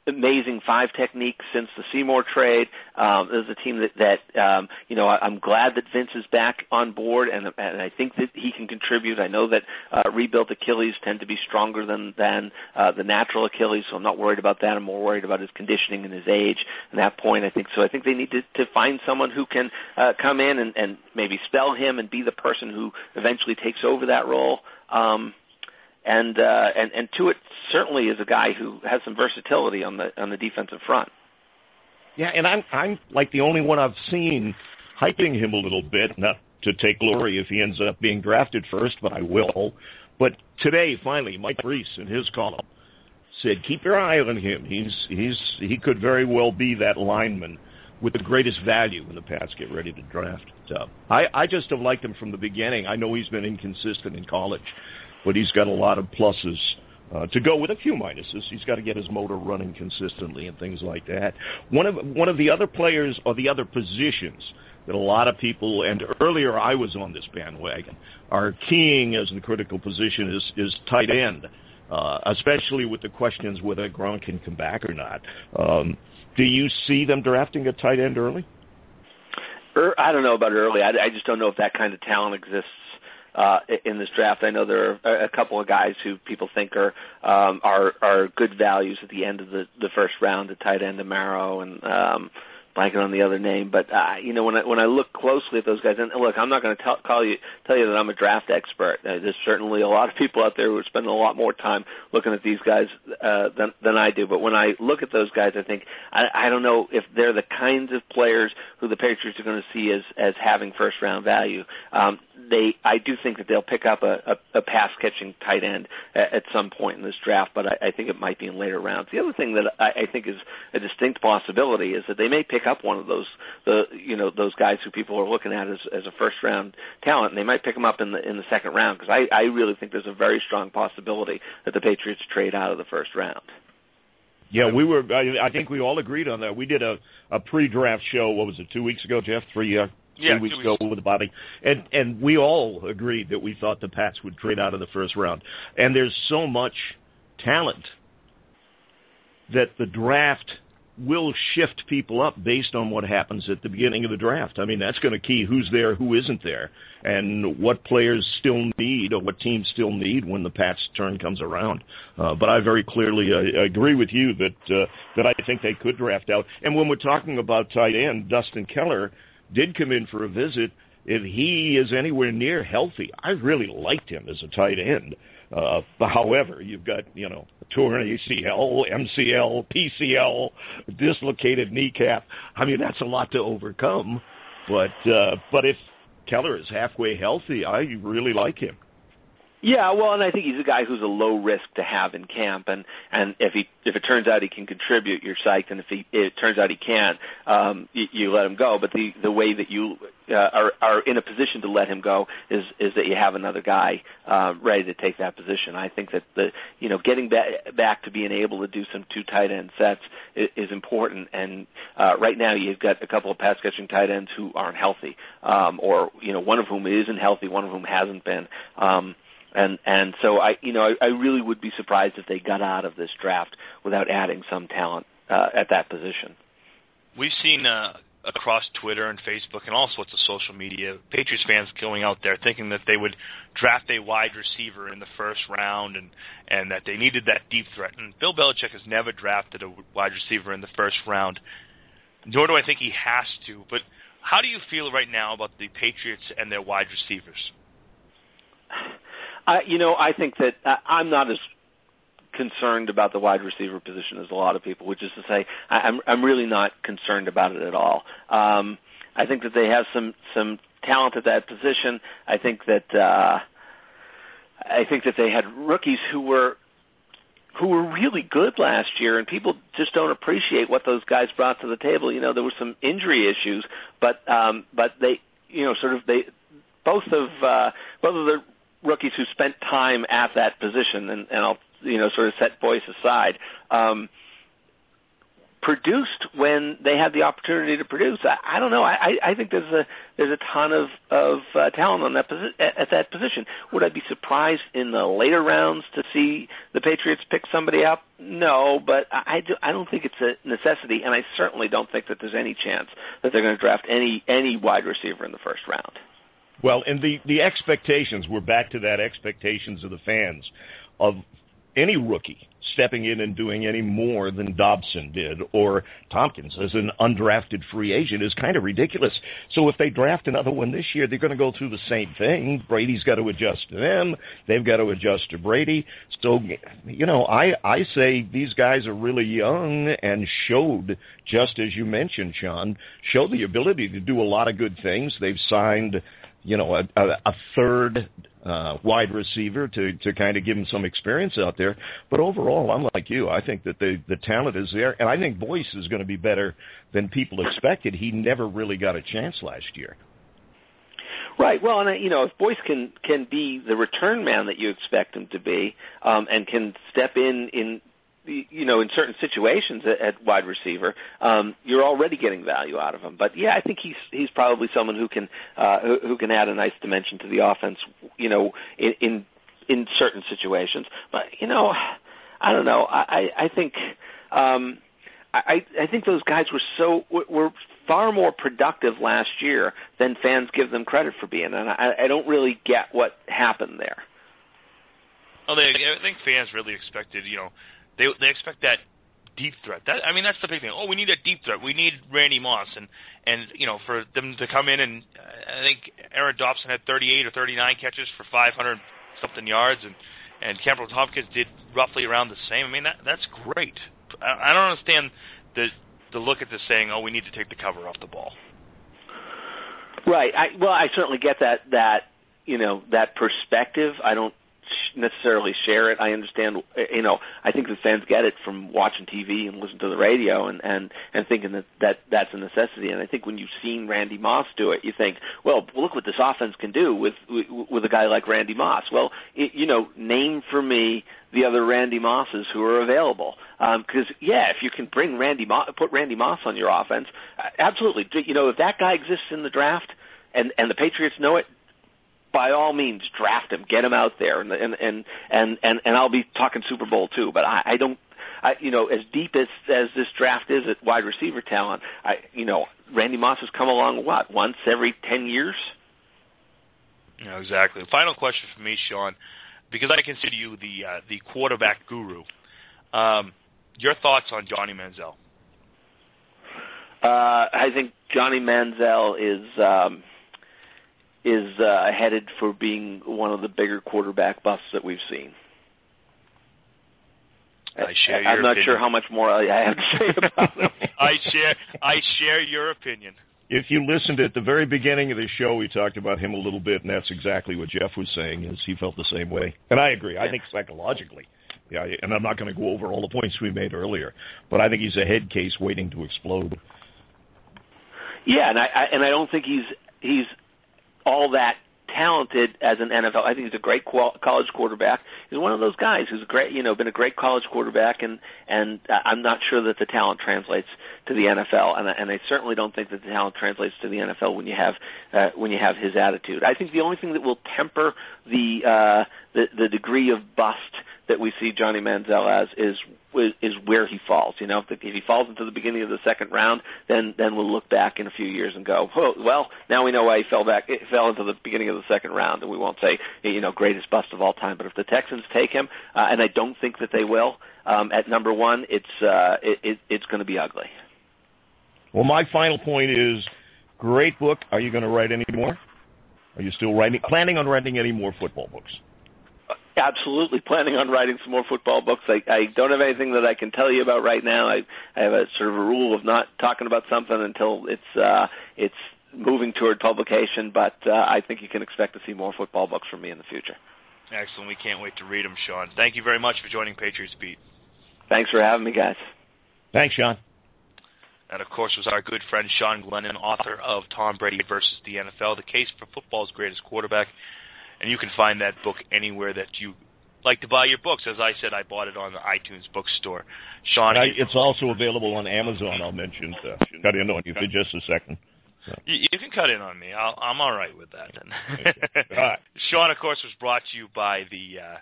amazing five technique since the Seymour trade. Um, this is a team that, that um, you know, I'm glad that Vince is back on board, and and I think that he can contribute. I know that uh, rebuilt Achilles tend to be stronger than than uh, the natural Achilles, so I'm not worried about that. I'm more worried about his conditioning and his age at that point. I think so. I think they need to, to find someone who can uh, come in and, and maybe spell him and be the person who eventually takes over that role. Um, And, uh, and and Tuitt certainly is a guy who has some versatility on the on the defensive front. Yeah, and I'm I'm like the only one I've seen hyping him a little bit, not to take glory if he ends up being drafted first, but I will. But today, finally, Mike Reese in his column said, "Keep your eye on him. He's he's he could very well be that lineman with the greatest value when the Pats get ready to draft." So I I just have liked him from the beginning. I know he's been inconsistent in college, but he's got a lot of pluses uh, to go with a few minuses. He's got to get his motor running consistently and things like that. One of one of the other players or the other positions that a lot of people, and earlier I was on this bandwagon, are keying as the critical position is, is tight end, uh, especially with the questions whether Gronk can come back or not. Um, do you see them drafting a tight end early? Er, I don't know about early. I, I just don't know if that kind of talent exists Uh, in this draft. I know there are a couple of guys who people think are um, are, are good values at the end of the, the first round, the tight end Amaro and um, blanking on the other name. But uh, you know, when I when I look closely at those guys, and look, I'm not going to call you tell you that I'm a draft expert. Uh, there's certainly a lot of people out there who are spending a lot more time looking at these guys uh, than than I do. But when I look at those guys, I think I, I don't know if they're the kinds of players who the Patriots are going to see as as having first round value. Um, They, I do think that they'll pick up a, a, a pass-catching tight end at, at some point in this draft, but I, I think it might be in later rounds. The other thing that I, I think is a distinct possibility is that they may pick up one of those, the you know, those guys who people are looking at as, as a first-round talent, and they might pick them up in the in the second round because I, I really think there's a very strong possibility that the Patriots trade out of the first round. Yeah, we were. I, I think we all agreed on that. We did a, a pre-draft show. What was it? Two weeks ago, Jeff. Three. Uh, Two yeah, weeks ago with Bobby, and and we all agreed that we thought the Pats would trade out of the first round. And there's so much talent that the draft will shift people up based on what happens at the beginning of the draft. I mean, that's going to key who's there, who isn't there, and what players still need or what teams still need when the Pats' turn comes around. Uh, but I very clearly uh, agree with you that uh, that I think they could draft out. And when we're talking about tight end, Dustin Keller did come in for a visit. If he is anywhere near healthy, I really liked him as a tight end. Uh, however, you've got, you know, a torn A C L, M C L, P C L, dislocated kneecap. I mean, that's a lot to overcome. But uh, but if Keller is halfway healthy, I really like him. Yeah, well, and I think he's a guy who's a low risk to have in camp, and, and if he if it turns out he can contribute, you're psyched, and if he, it turns out he can't, um, you, you let him go. But the, the way that you uh, are are in a position to let him go is, is that you have another guy uh, ready to take that position. I think that the you know getting back, back to being able to do some two tight end sets is, is important, and uh, right now you've got a couple of pass catching tight ends who aren't healthy, um, or you know one of whom isn't healthy, one of whom hasn't been. Um, And and so I you know I, I really would be surprised if they got out of this draft without adding some talent uh, at that position. We've seen uh, across Twitter and Facebook and all sorts of social media Patriots fans going out there thinking that they would draft a wide receiver in the first round and, and that they needed that deep threat. And Bill Belichick has never drafted a wide receiver in the first round, nor do I think he has to. But how do you feel right now about the Patriots and their wide receivers? I, you know, I think that uh, I'm not as concerned about the wide receiver position as a lot of people, which is to say I, I'm, I'm really not concerned about it at all. Um, I think that they have some, some talent at that position. I think that uh, I think that they had rookies who were who were really good last year, and people just don't appreciate what those guys brought to the table. You know, there were some injury issues, but um, but they, you know, sort of they both of uh, both of the rookies who spent time at that position, and, and I'll, you know, sort of set Boyce aside, um, produced when they had the opportunity to produce. I, I don't know. I, I think there's a there's a ton of of uh, talent on that posi- at, at that position. Would I be surprised in the later rounds to see the Patriots pick somebody up? No, but I, I, do, I don't think it's a necessity, and I certainly don't think that there's any chance that they're going to draft any any wide receiver in the first round. Well, and the, the expectations, we're back to that expectations of the fans, of any rookie stepping in and doing any more than Dobson did or Tompkins as an undrafted free agent is kind of ridiculous. So if they draft another one this year, they're going to go through the same thing. Brady's got to adjust to them. They've got to adjust to Brady. So, you know, I, I say these guys are really young and showed, just as you mentioned, Sean, showed the ability to do a lot of good things. They've signed... you know, a, a, a third uh, wide receiver to, to kind of give him some experience out there. But overall, I'm like you. I think that the, the talent is there, and I think Boyce is going to be better than people expected. He never really got a chance last year. Right. Well, and, you know, if Boyce can, can be the return man that you expect him to be um, and can step in in, you know, in certain situations at wide receiver, um, you're already getting value out of him. But yeah, I think he's he's probably someone who can uh, who, who can add a nice dimension to the offense, you know, in in, in certain situations. But you know, I don't know. I I, I think um, I I think those guys were so were far more productive last year than fans give them credit for being, and I, I don't really get what happened there. Well, they, I think fans really expected, you know. They they expect that deep threat. That, I mean, that's the big thing. Oh, we need a deep threat. We need Randy Moss, and, and you know, for them to come in and uh, I think Aaron Dobson had thirty-eight or thirty-nine catches for five hundred something yards, and and Campbell Tompkins did roughly around the same. I mean, that that's great. I, I don't understand the the look at this saying, oh, we need to take the cover off the ball. Right. I, well, I certainly get that that you know that perspective. I don't necessarily share it. I understand, you know, I think the fans get it from watching T V and listening to the radio and, and, and thinking that, that that's a necessity. And I think when you've seen Randy Moss do it, you think, well, look what this offense can do with with a guy like Randy Moss. Well, it, you know, name for me the other Randy Mosses who are available. Because, um, yeah, if you can bring Randy Mo- put Randy Moss on your offense, absolutely. You know, if that guy exists in the draft and, and the Patriots know it, by all means, draft him, get him out there, and and and and, and I'll be talking Super Bowl too. But I, I don't, I, you know, as deep as, as this draft is at wide receiver talent, I, you know, Randy Moss has come along what once every ten years. Yeah, exactly. Final question for me, Sean, because I consider you the uh, the quarterback guru. Um, your thoughts on Johnny Manziel? Uh, I think Johnny Manziel is. Um, is uh, headed for being one of the bigger quarterback busts that we've seen. I share your I'm not opinion. Sure how much more I have to say about him. I share I share your opinion. if you listened at the very beginning of the show, we talked about him a little bit, and that's exactly what Jeff was saying, is he felt the same way. And I agree. I think psychologically, yeah, and I'm not going to go over all the points we made earlier, but I think he's a head case waiting to explode. Yeah, and I, I and I don't think he's he's all that talented as an N F L. I think he's a great qual- college quarterback. He's one of those guys who's great, you know, been a great college quarterback, and and uh, I'm not sure that the talent translates to the N F L, and I, and I certainly don't think that the talent translates to the N F L when you have uh, when you have his attitude. I think the only thing that will temper the uh, the, the degree of bust that we see Johnny Manziel as is is where he falls. You know, if, the, if he falls into the beginning of the second round, then then we'll look back in a few years and go, whoa, well, now we know why he fell back. It fell into the beginning of the second round, and we won't say, you know, greatest bust of all time. But if the Texans take him, uh, and I don't think that they will, um, at number one, it's uh, it, it, it's going to be ugly. Well, my final point is, great book. Are you going to write any more? Are you still writing? Planning on writing any more football books? Absolutely planning on writing some more football books. I, I don't have anything that I can tell you about right now. I, I have a sort of a rule of not talking about something until it's uh, it's moving toward publication, but uh, I think you can expect to see more football books from me in the future. Excellent. We can't wait to read them, Sean. Thank you very much for joining Patriots Beat. Thanks for having me, guys. Thanks, Sean. That, of course, was our good friend Sean Glennon, author of Tom Brady versus the N F L, The Case for Football's Greatest Quarterback. And you can find that book anywhere that you like to buy your books. As I said, I bought it on the iTunes bookstore. Sean, I, it's also available on Amazon, I'll mention. So cut in on you for just a second. So. You, you can cut in on me. I'll, I'm all right with that. Then. All right. Sean, of course, was brought to you by the uh,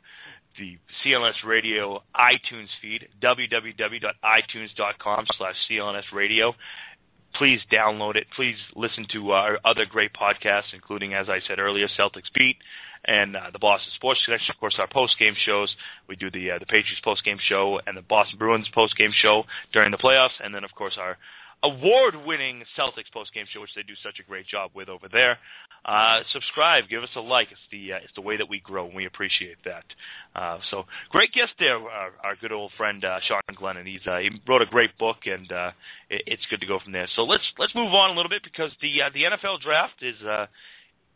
the C L N S Radio iTunes feed, w w w dot itunes dot com slash C L N S radio. Please download it. Please listen to our other great podcasts, including, as I said earlier, Celtics Beat and uh, the Boston Sports Connection. Of course, our post-game shows. We do the uh, the Patriots post-game show and the Boston Bruins post-game show during the playoffs. And then, of course, our award-winning Celtics post-game show, which they do such a great job with over there. Uh, subscribe. Give us a like. It's the uh, it's the way that we grow, and we appreciate that. Uh, so great guest there, our, our good old friend uh, Sean Glennon. He's uh, he wrote a great book, and uh, it, it's good to go from there. So let's let's move on a little bit because the uh, the N F L draft is uh,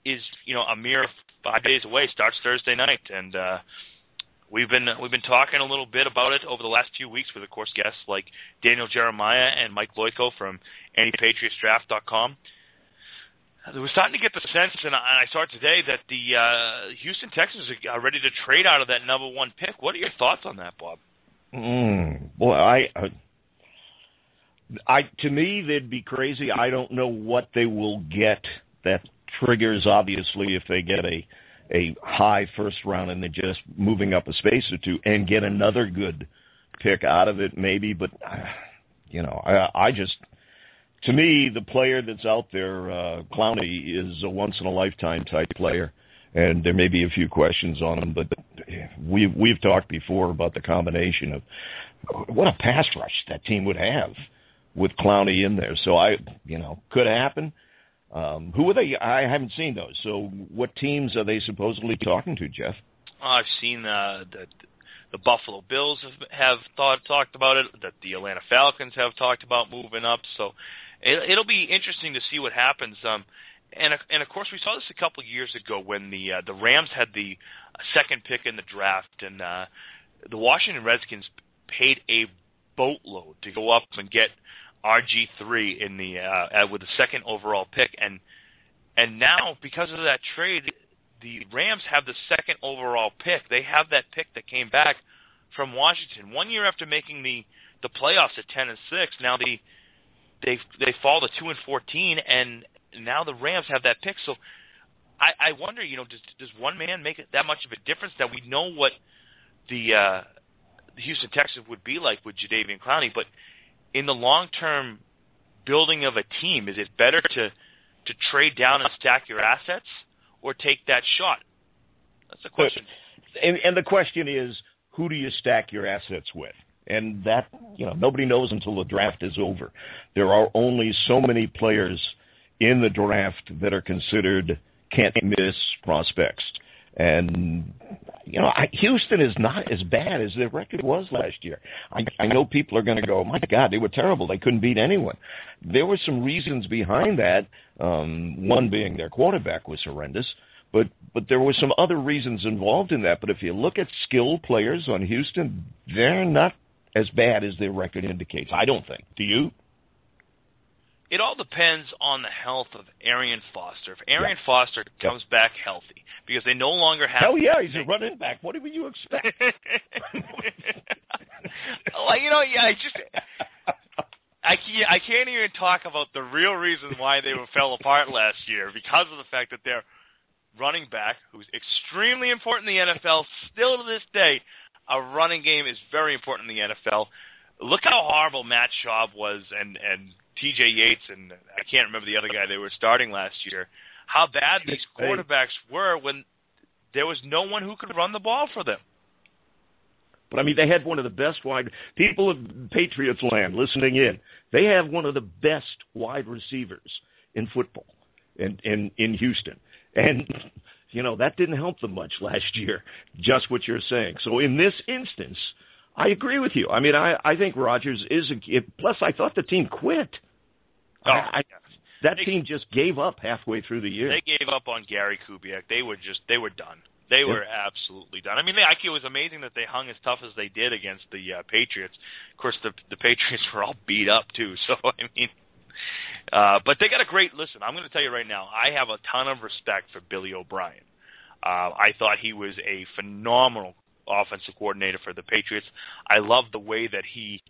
is you know a mere five days away. Starts Thursday night, and uh, We've been we've been talking a little bit about it over the last few weeks with, of course, guests like Daniel Jeremiah and Mike Loyko from anti patriots draft dot com. We're starting to get the sense, and I saw it today, that the uh, Houston Texans are ready to trade out of that number one pick. What are your thoughts on that, Bob? Mm, boy, I, uh, I to me, they'd be crazy. I don't know what they will get. That triggers, obviously, if they get a... a high first round and then just moving up a space or two and get another good pick out of it maybe. But, you know, I, I just, to me, the player that's out there, uh, Clowney, is a once-in-a-lifetime type player. And there may be a few questions on him, but we've, we've talked before about the combination of what a pass rush that team would have with Clowney in there. So, I, you know, could happen. Um, who are they? I haven't seen those. So what teams are they supposedly talking to, Jeff? Uh, I've seen uh, the, the Buffalo Bills have, have thought, talked about it, that the Atlanta Falcons have talked about moving up. So it, it'll be interesting to see what happens. Um, and, and, of course, we saw this a couple of years ago when the uh, the Rams had the second pick in the draft, and uh, the Washington Redskins paid a boatload to go up and get – R G three in the uh, with the second overall pick, and and now because of that trade, the Rams have the second overall pick. They have that pick that came back from Washington one year after making the, the playoffs at ten and six. Now the they they fall to two and fourteen, and now the Rams have that pick. So I, I wonder, you know, does does one man make that much of a difference? That we know what the uh, the Houston Texans would be like with Jadeveon Clowney, but in the long-term building of a team, is it better to, to trade down and stack your assets or take that shot? That's the question. And, and the question is, who do you stack your assets with? And that, you know, nobody knows until the draft is over. There are only so many players in the draft that are considered can't-miss prospects. And you know, I, Houston is not as bad as their record was last year. I, I know people are going to go, my God, they were terrible. They couldn't beat anyone. There were some reasons behind that, um, one being their quarterback was horrendous. But but there were some other reasons involved in that. But if you look at skilled players on Houston, they're not as bad as their record indicates, I don't think. Do you? It all depends on the health of Arian Foster. If Arian yeah. Foster comes yeah. back healthy, because they no longer have... Hell yeah, he's a running back. What did you expect? Well, you know, yeah, I just... I can't, I can't even talk about the real reason why they were fell apart last year, because of the fact that they're... running back, who's extremely important in the N F L, still to this day, a running game is very important in the N F L. Look how horrible Matt Schaub was and, and T J Yates, and I can't remember the other guy they were starting last year, how bad these quarterbacks were when there was no one who could run the ball for them. But, I mean, they had one of the best wide – people of Patriots land listening in, they have one of the best wide receivers in football in, in, in Houston. And, you know, that didn't help them much last year, just what you're saying. So in this instance, I agree with you. I mean, I, I think Rodgers is – plus, I thought the team quit. Oh, I, I, that they, team just gave up halfway through the year. They gave up on Gary Kubiak. They were just – they were done. They were yeah. absolutely done. I mean, they, it was amazing that they hung as tough as they did against the uh, Patriots. Of course, the, the Patriots were all beat up too, so, I mean – Uh, but they got a great, listen, I'm going to tell you right now, I have a ton of respect for Billy O'Brien. Uh, I thought he was a phenomenal offensive coordinator for the Patriots. I love the way that he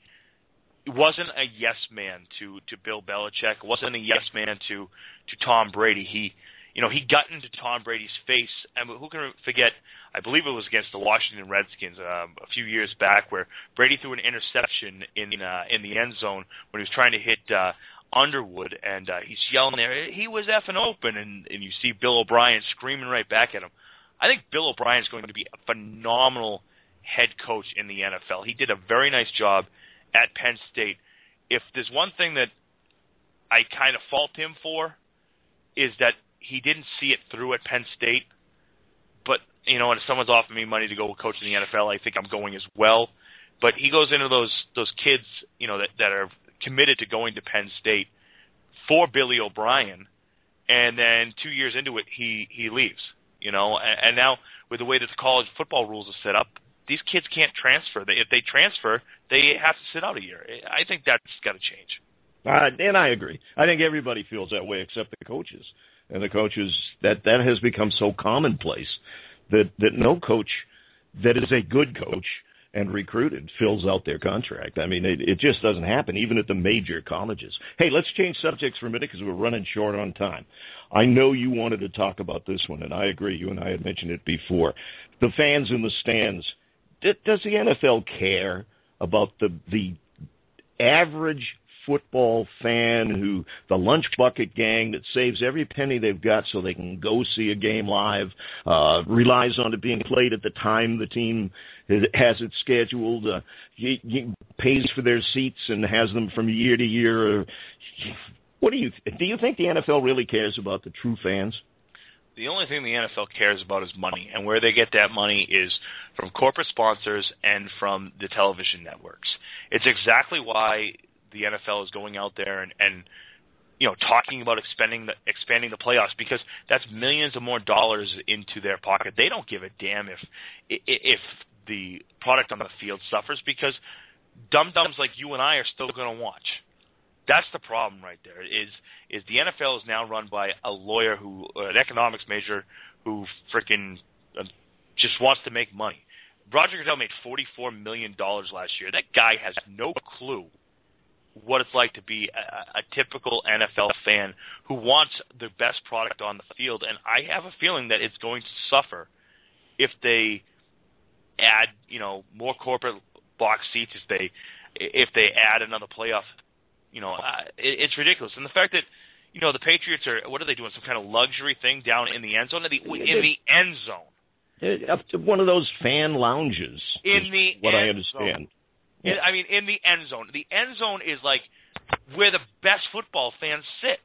wasn't a yes man to, to Bill Belichick, wasn't a yes man to, to Tom Brady. He, you know, he got into Tom Brady's face, and who can forget, I believe it was against the Washington Redskins um, a few years back, where Brady threw an interception in, uh, in the end zone when he was trying to hit uh, Underwood, and uh, he's yelling there, he was effing open, and, and you see Bill O'Brien screaming right back at him. I think Bill O'Brien is going to be a phenomenal head coach in the N F L. He did a very nice job at Penn State. If there's one thing that I kind of fault him for, is that he didn't see it through at Penn State. But, you know, and if someone's offering me money to go coach in the N F L, I think I'm going as well. But he goes into those those kids, you know, that, that are committed to going to Penn State for Billy O'Brien, and then two years into it, he, he leaves, you know. And, and now with the way that the college football rules are set up, these kids can't transfer. They, if they transfer, they have to sit out a year. I think that's got to change. Uh, and I agree. I think everybody feels that way except the coaches. And the coaches, that, that has become so commonplace that, that no coach that is a good coach and recruited fills out their contract. I mean, it, it just doesn't happen, even at the major colleges. Hey, let's change subjects for a minute because we're running short on time. I know you wanted to talk about this one, and I agree. You and I had mentioned it before. The fans in the stands, does the N F L care about the the average football fan, who the lunch bucket gang that saves every penny they've got so they can go see a game live, uh, relies on it being played at the time the team has it scheduled, uh, he, he pays for their seats and has them from year to year? What do you do you think the N F L really cares about the true fans? The only thing the N F L cares about is money, and where they get that money is from corporate sponsors and from the television networks. It's exactly why the N F L is going out there and, and you know, talking about expanding the, expanding the playoffs, because that's millions of more dollars into their pocket. They don't give a damn if if the product on the field suffers, because dum-dums like you and I are still going to watch. That's the problem right there. Is is the N F L is now run by a lawyer who, an economics major, who freaking just wants to make money. Roger Goodell made forty-four million dollars last year. That guy has no clue what it's like to be a, a typical N F L fan who wants the best product on the field. And I have a feeling that it's going to suffer if they add, you know, more corporate box seats, if they if they add another playoff. You know, uh, it, it's ridiculous. And the fact that, you know, the Patriots are, what are they doing, some kind of luxury thing down in the end zone? In the, in the end zone. Up to one of those fan lounges in the what I understand. Zone. Yeah. I mean, in the end zone. The end zone is like where the best football fans sit.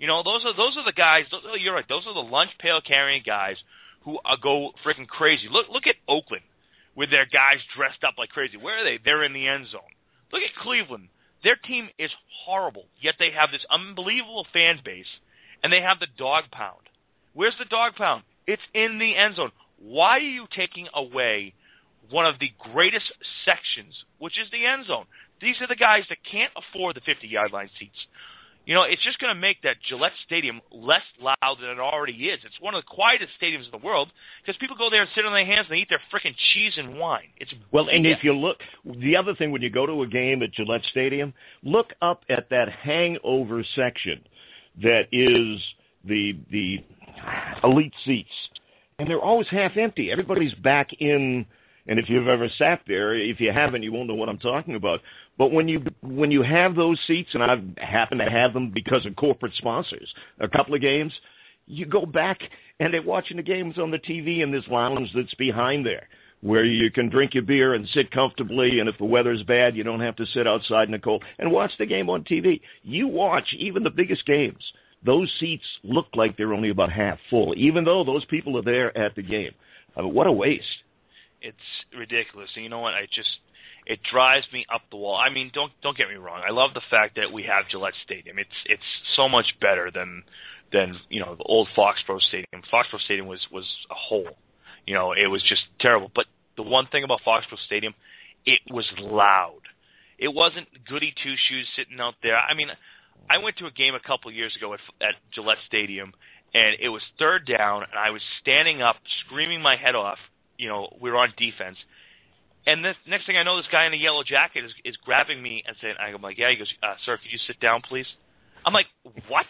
You know, those are those are the guys. Those, you're right. Those are the lunch pail carrying guys who go freaking crazy. Look, look at Oakland with their guys dressed up like crazy. Where are they? They're in the end zone. Look at Cleveland. Their team is horrible, yet they have this unbelievable fan base, and they have the dog pound. Where's the dog pound? It's in the end zone. Why are you taking away one of the greatest sections, which is the end zone? These are the guys that can't afford the fifty-yard line seats. You know, it's just going to make that Gillette Stadium less loud than it already is. It's one of the quietest stadiums in the world because people go there and sit on their hands and they eat their freaking cheese and wine. It's well, and yeah. if you look, the other thing when you go to a game at Gillette Stadium, look up at that hangover section that is the the elite seats, and they're always half empty. Everybody's back in. And if you've ever sat there, if you haven't, you won't know what I'm talking about. But when you when you have those seats, and I happen to have them because of corporate sponsors, a couple of games, you go back and they're watching the games on the T V in this lounge that's behind there where you can drink your beer and sit comfortably. And if the weather's bad, you don't have to sit outside in the cold and watch the game on T V. You watch even the biggest games. Those seats look like they're only about half full, even though those people are there at the game. I mean, what a waste. It's ridiculous. And you know what? I just it drives me up the wall. I mean, don't don't get me wrong. I love the fact that we have Gillette Stadium. It's it's so much better than than you know the old Foxborough Stadium. Foxborough Stadium was, was a hole. You know, it was just terrible. But the one thing about Foxborough Stadium, it was loud. It wasn't goody two shoes sitting out there. I mean, I went to a game a couple years ago at, at Gillette Stadium, and it was third down, and I was standing up, screaming my head off. You know, we were on defense. And the next thing I know, this guy in a yellow jacket is, is grabbing me and saying, I'm like, yeah, he goes, uh, sir, could you sit down, please? I'm like, what?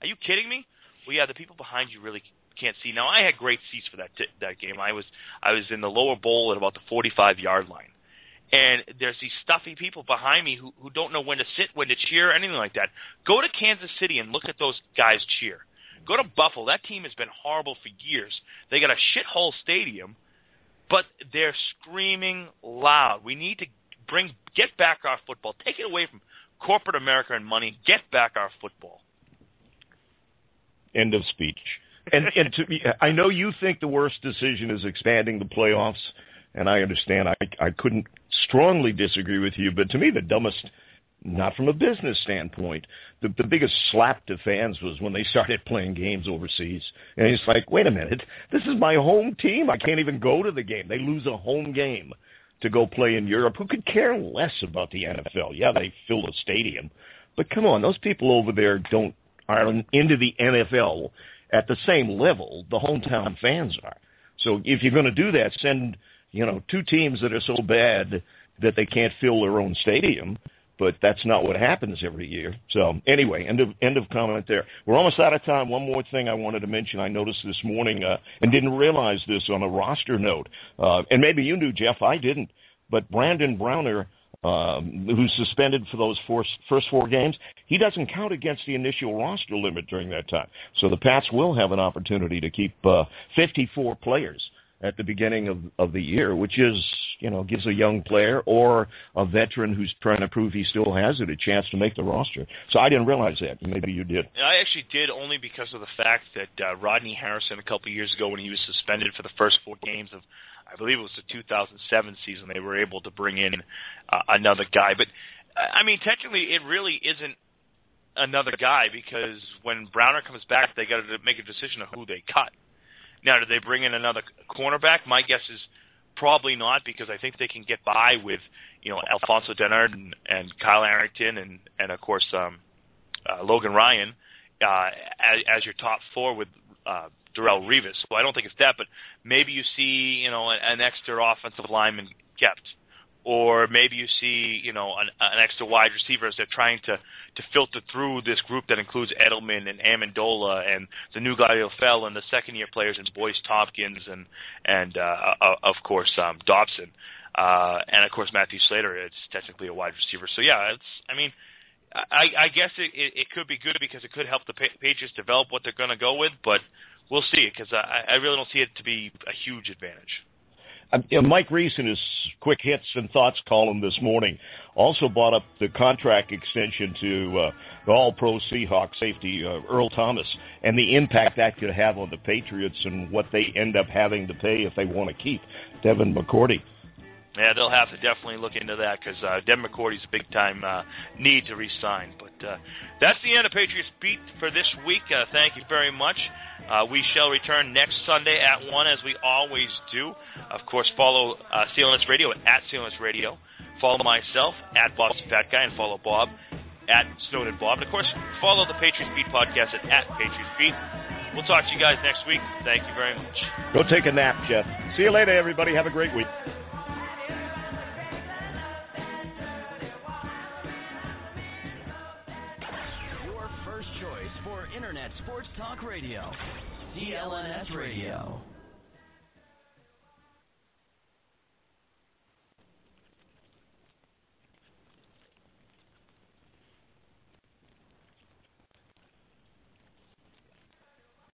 Are you kidding me? Well, yeah, the people behind you really can't see. Now, I had great seats for that t- that game. I was I was in the lower bowl at about the forty-five-yard line. And there's these stuffy people behind me who, who don't know when to sit, when to cheer, anything like that. Go to Kansas City and look at those guys cheer. Go to Buffalo. That team has been horrible for years. They got a shithole stadium. But they're screaming loud. We need to bring get back our football. Take it away from corporate America and money. Get back our football. End of speech. And, and to me, I know you think the worst decision is expanding the playoffs, and I understand. I, I couldn't strongly disagree with you, but to me the dumbest, not from a business standpoint, the, the biggest slap to fans was when they started playing games overseas. And it's like, wait a minute, this is my home team. I can't even go to the game. They lose a home game to go play in Europe. Who could care less about the N F L? Yeah, they fill the stadium. But come on, those people over there don't aren't into the N F L at the same level the hometown fans are. So if you're going to do that, send, you know, two teams that are so bad that they can't fill their own stadium. But that's not what happens every year. So anyway, end of end of comment there. We're almost out of time. One more thing I wanted to mention. I noticed this morning uh, and didn't realize this on a roster note. Uh, and maybe you knew, Jeff. I didn't. But Brandon Browner, um, who's suspended for those four, first four games, he doesn't count against the initial roster limit during that time. So the Pats will have an opportunity to keep uh, fifty-four players at the beginning of, of the year, which is, you know, gives a young player or a veteran who's trying to prove he still has it a chance to make the roster. So I didn't realize that. Maybe you did. I actually did only because of the fact that uh, Rodney Harrison a couple of years ago when he was suspended for the first four games of, I believe it was the two thousand seven season, they were able to bring in uh, another guy. But, I mean, technically it really isn't another guy because when Browner comes back, they got to make a decision of who they cut. Now, do they bring in another cornerback? My guess is probably not because I think they can get by with, you know, Alfonso Dennard and, and Kyle Arrington and, and of course, um, uh, Logan Ryan uh, as, as your top four with uh, Darrelle Revis. So I don't think it's that, but maybe you see, you know, an, an extra offensive lineman kept. Or maybe you see, you know, an, an extra wide receiver as they're trying to, to filter through this group that includes Edelman and Amendola and the new guy who fell and the second-year players and Boyce Tompkins and, and uh, uh, of course, um, Dobson. Uh, and, of course, Matthew Slater is technically a wide receiver. So, yeah, it's. I mean, I, I guess it, it, it could be good because it could help the Patriots develop what they're going to go with, but we'll see because I, I really don't see it to be a huge advantage. you know, Mike Reese in his quick hits and thoughts column this morning also brought up the contract extension to uh, the All-Pro Seahawk safety uh, Earl Thomas and the impact that could have on the Patriots and what they end up having to pay if they want to keep Devin McCourty. Yeah, they'll have to definitely look into that because uh, Devin McCourty's a big-time uh, need to re-sign. But uh, that's the end of Patriots Beat for this week. Uh, thank you very much. Uh, we shall return next Sunday at one, as we always do. Of course, follow uh, C L N S Radio at C L N S Radio. Follow myself at Bob's Fat Guy, and follow Bob at Snowden Bob. And, of course, follow the Patriots Beat podcast at, at Patriots Beat. We'll talk to you guys next week. Thank you very much. Go take a nap, Jeff. See you later, everybody. Have a great week. Talk Radio, C L N S Radio.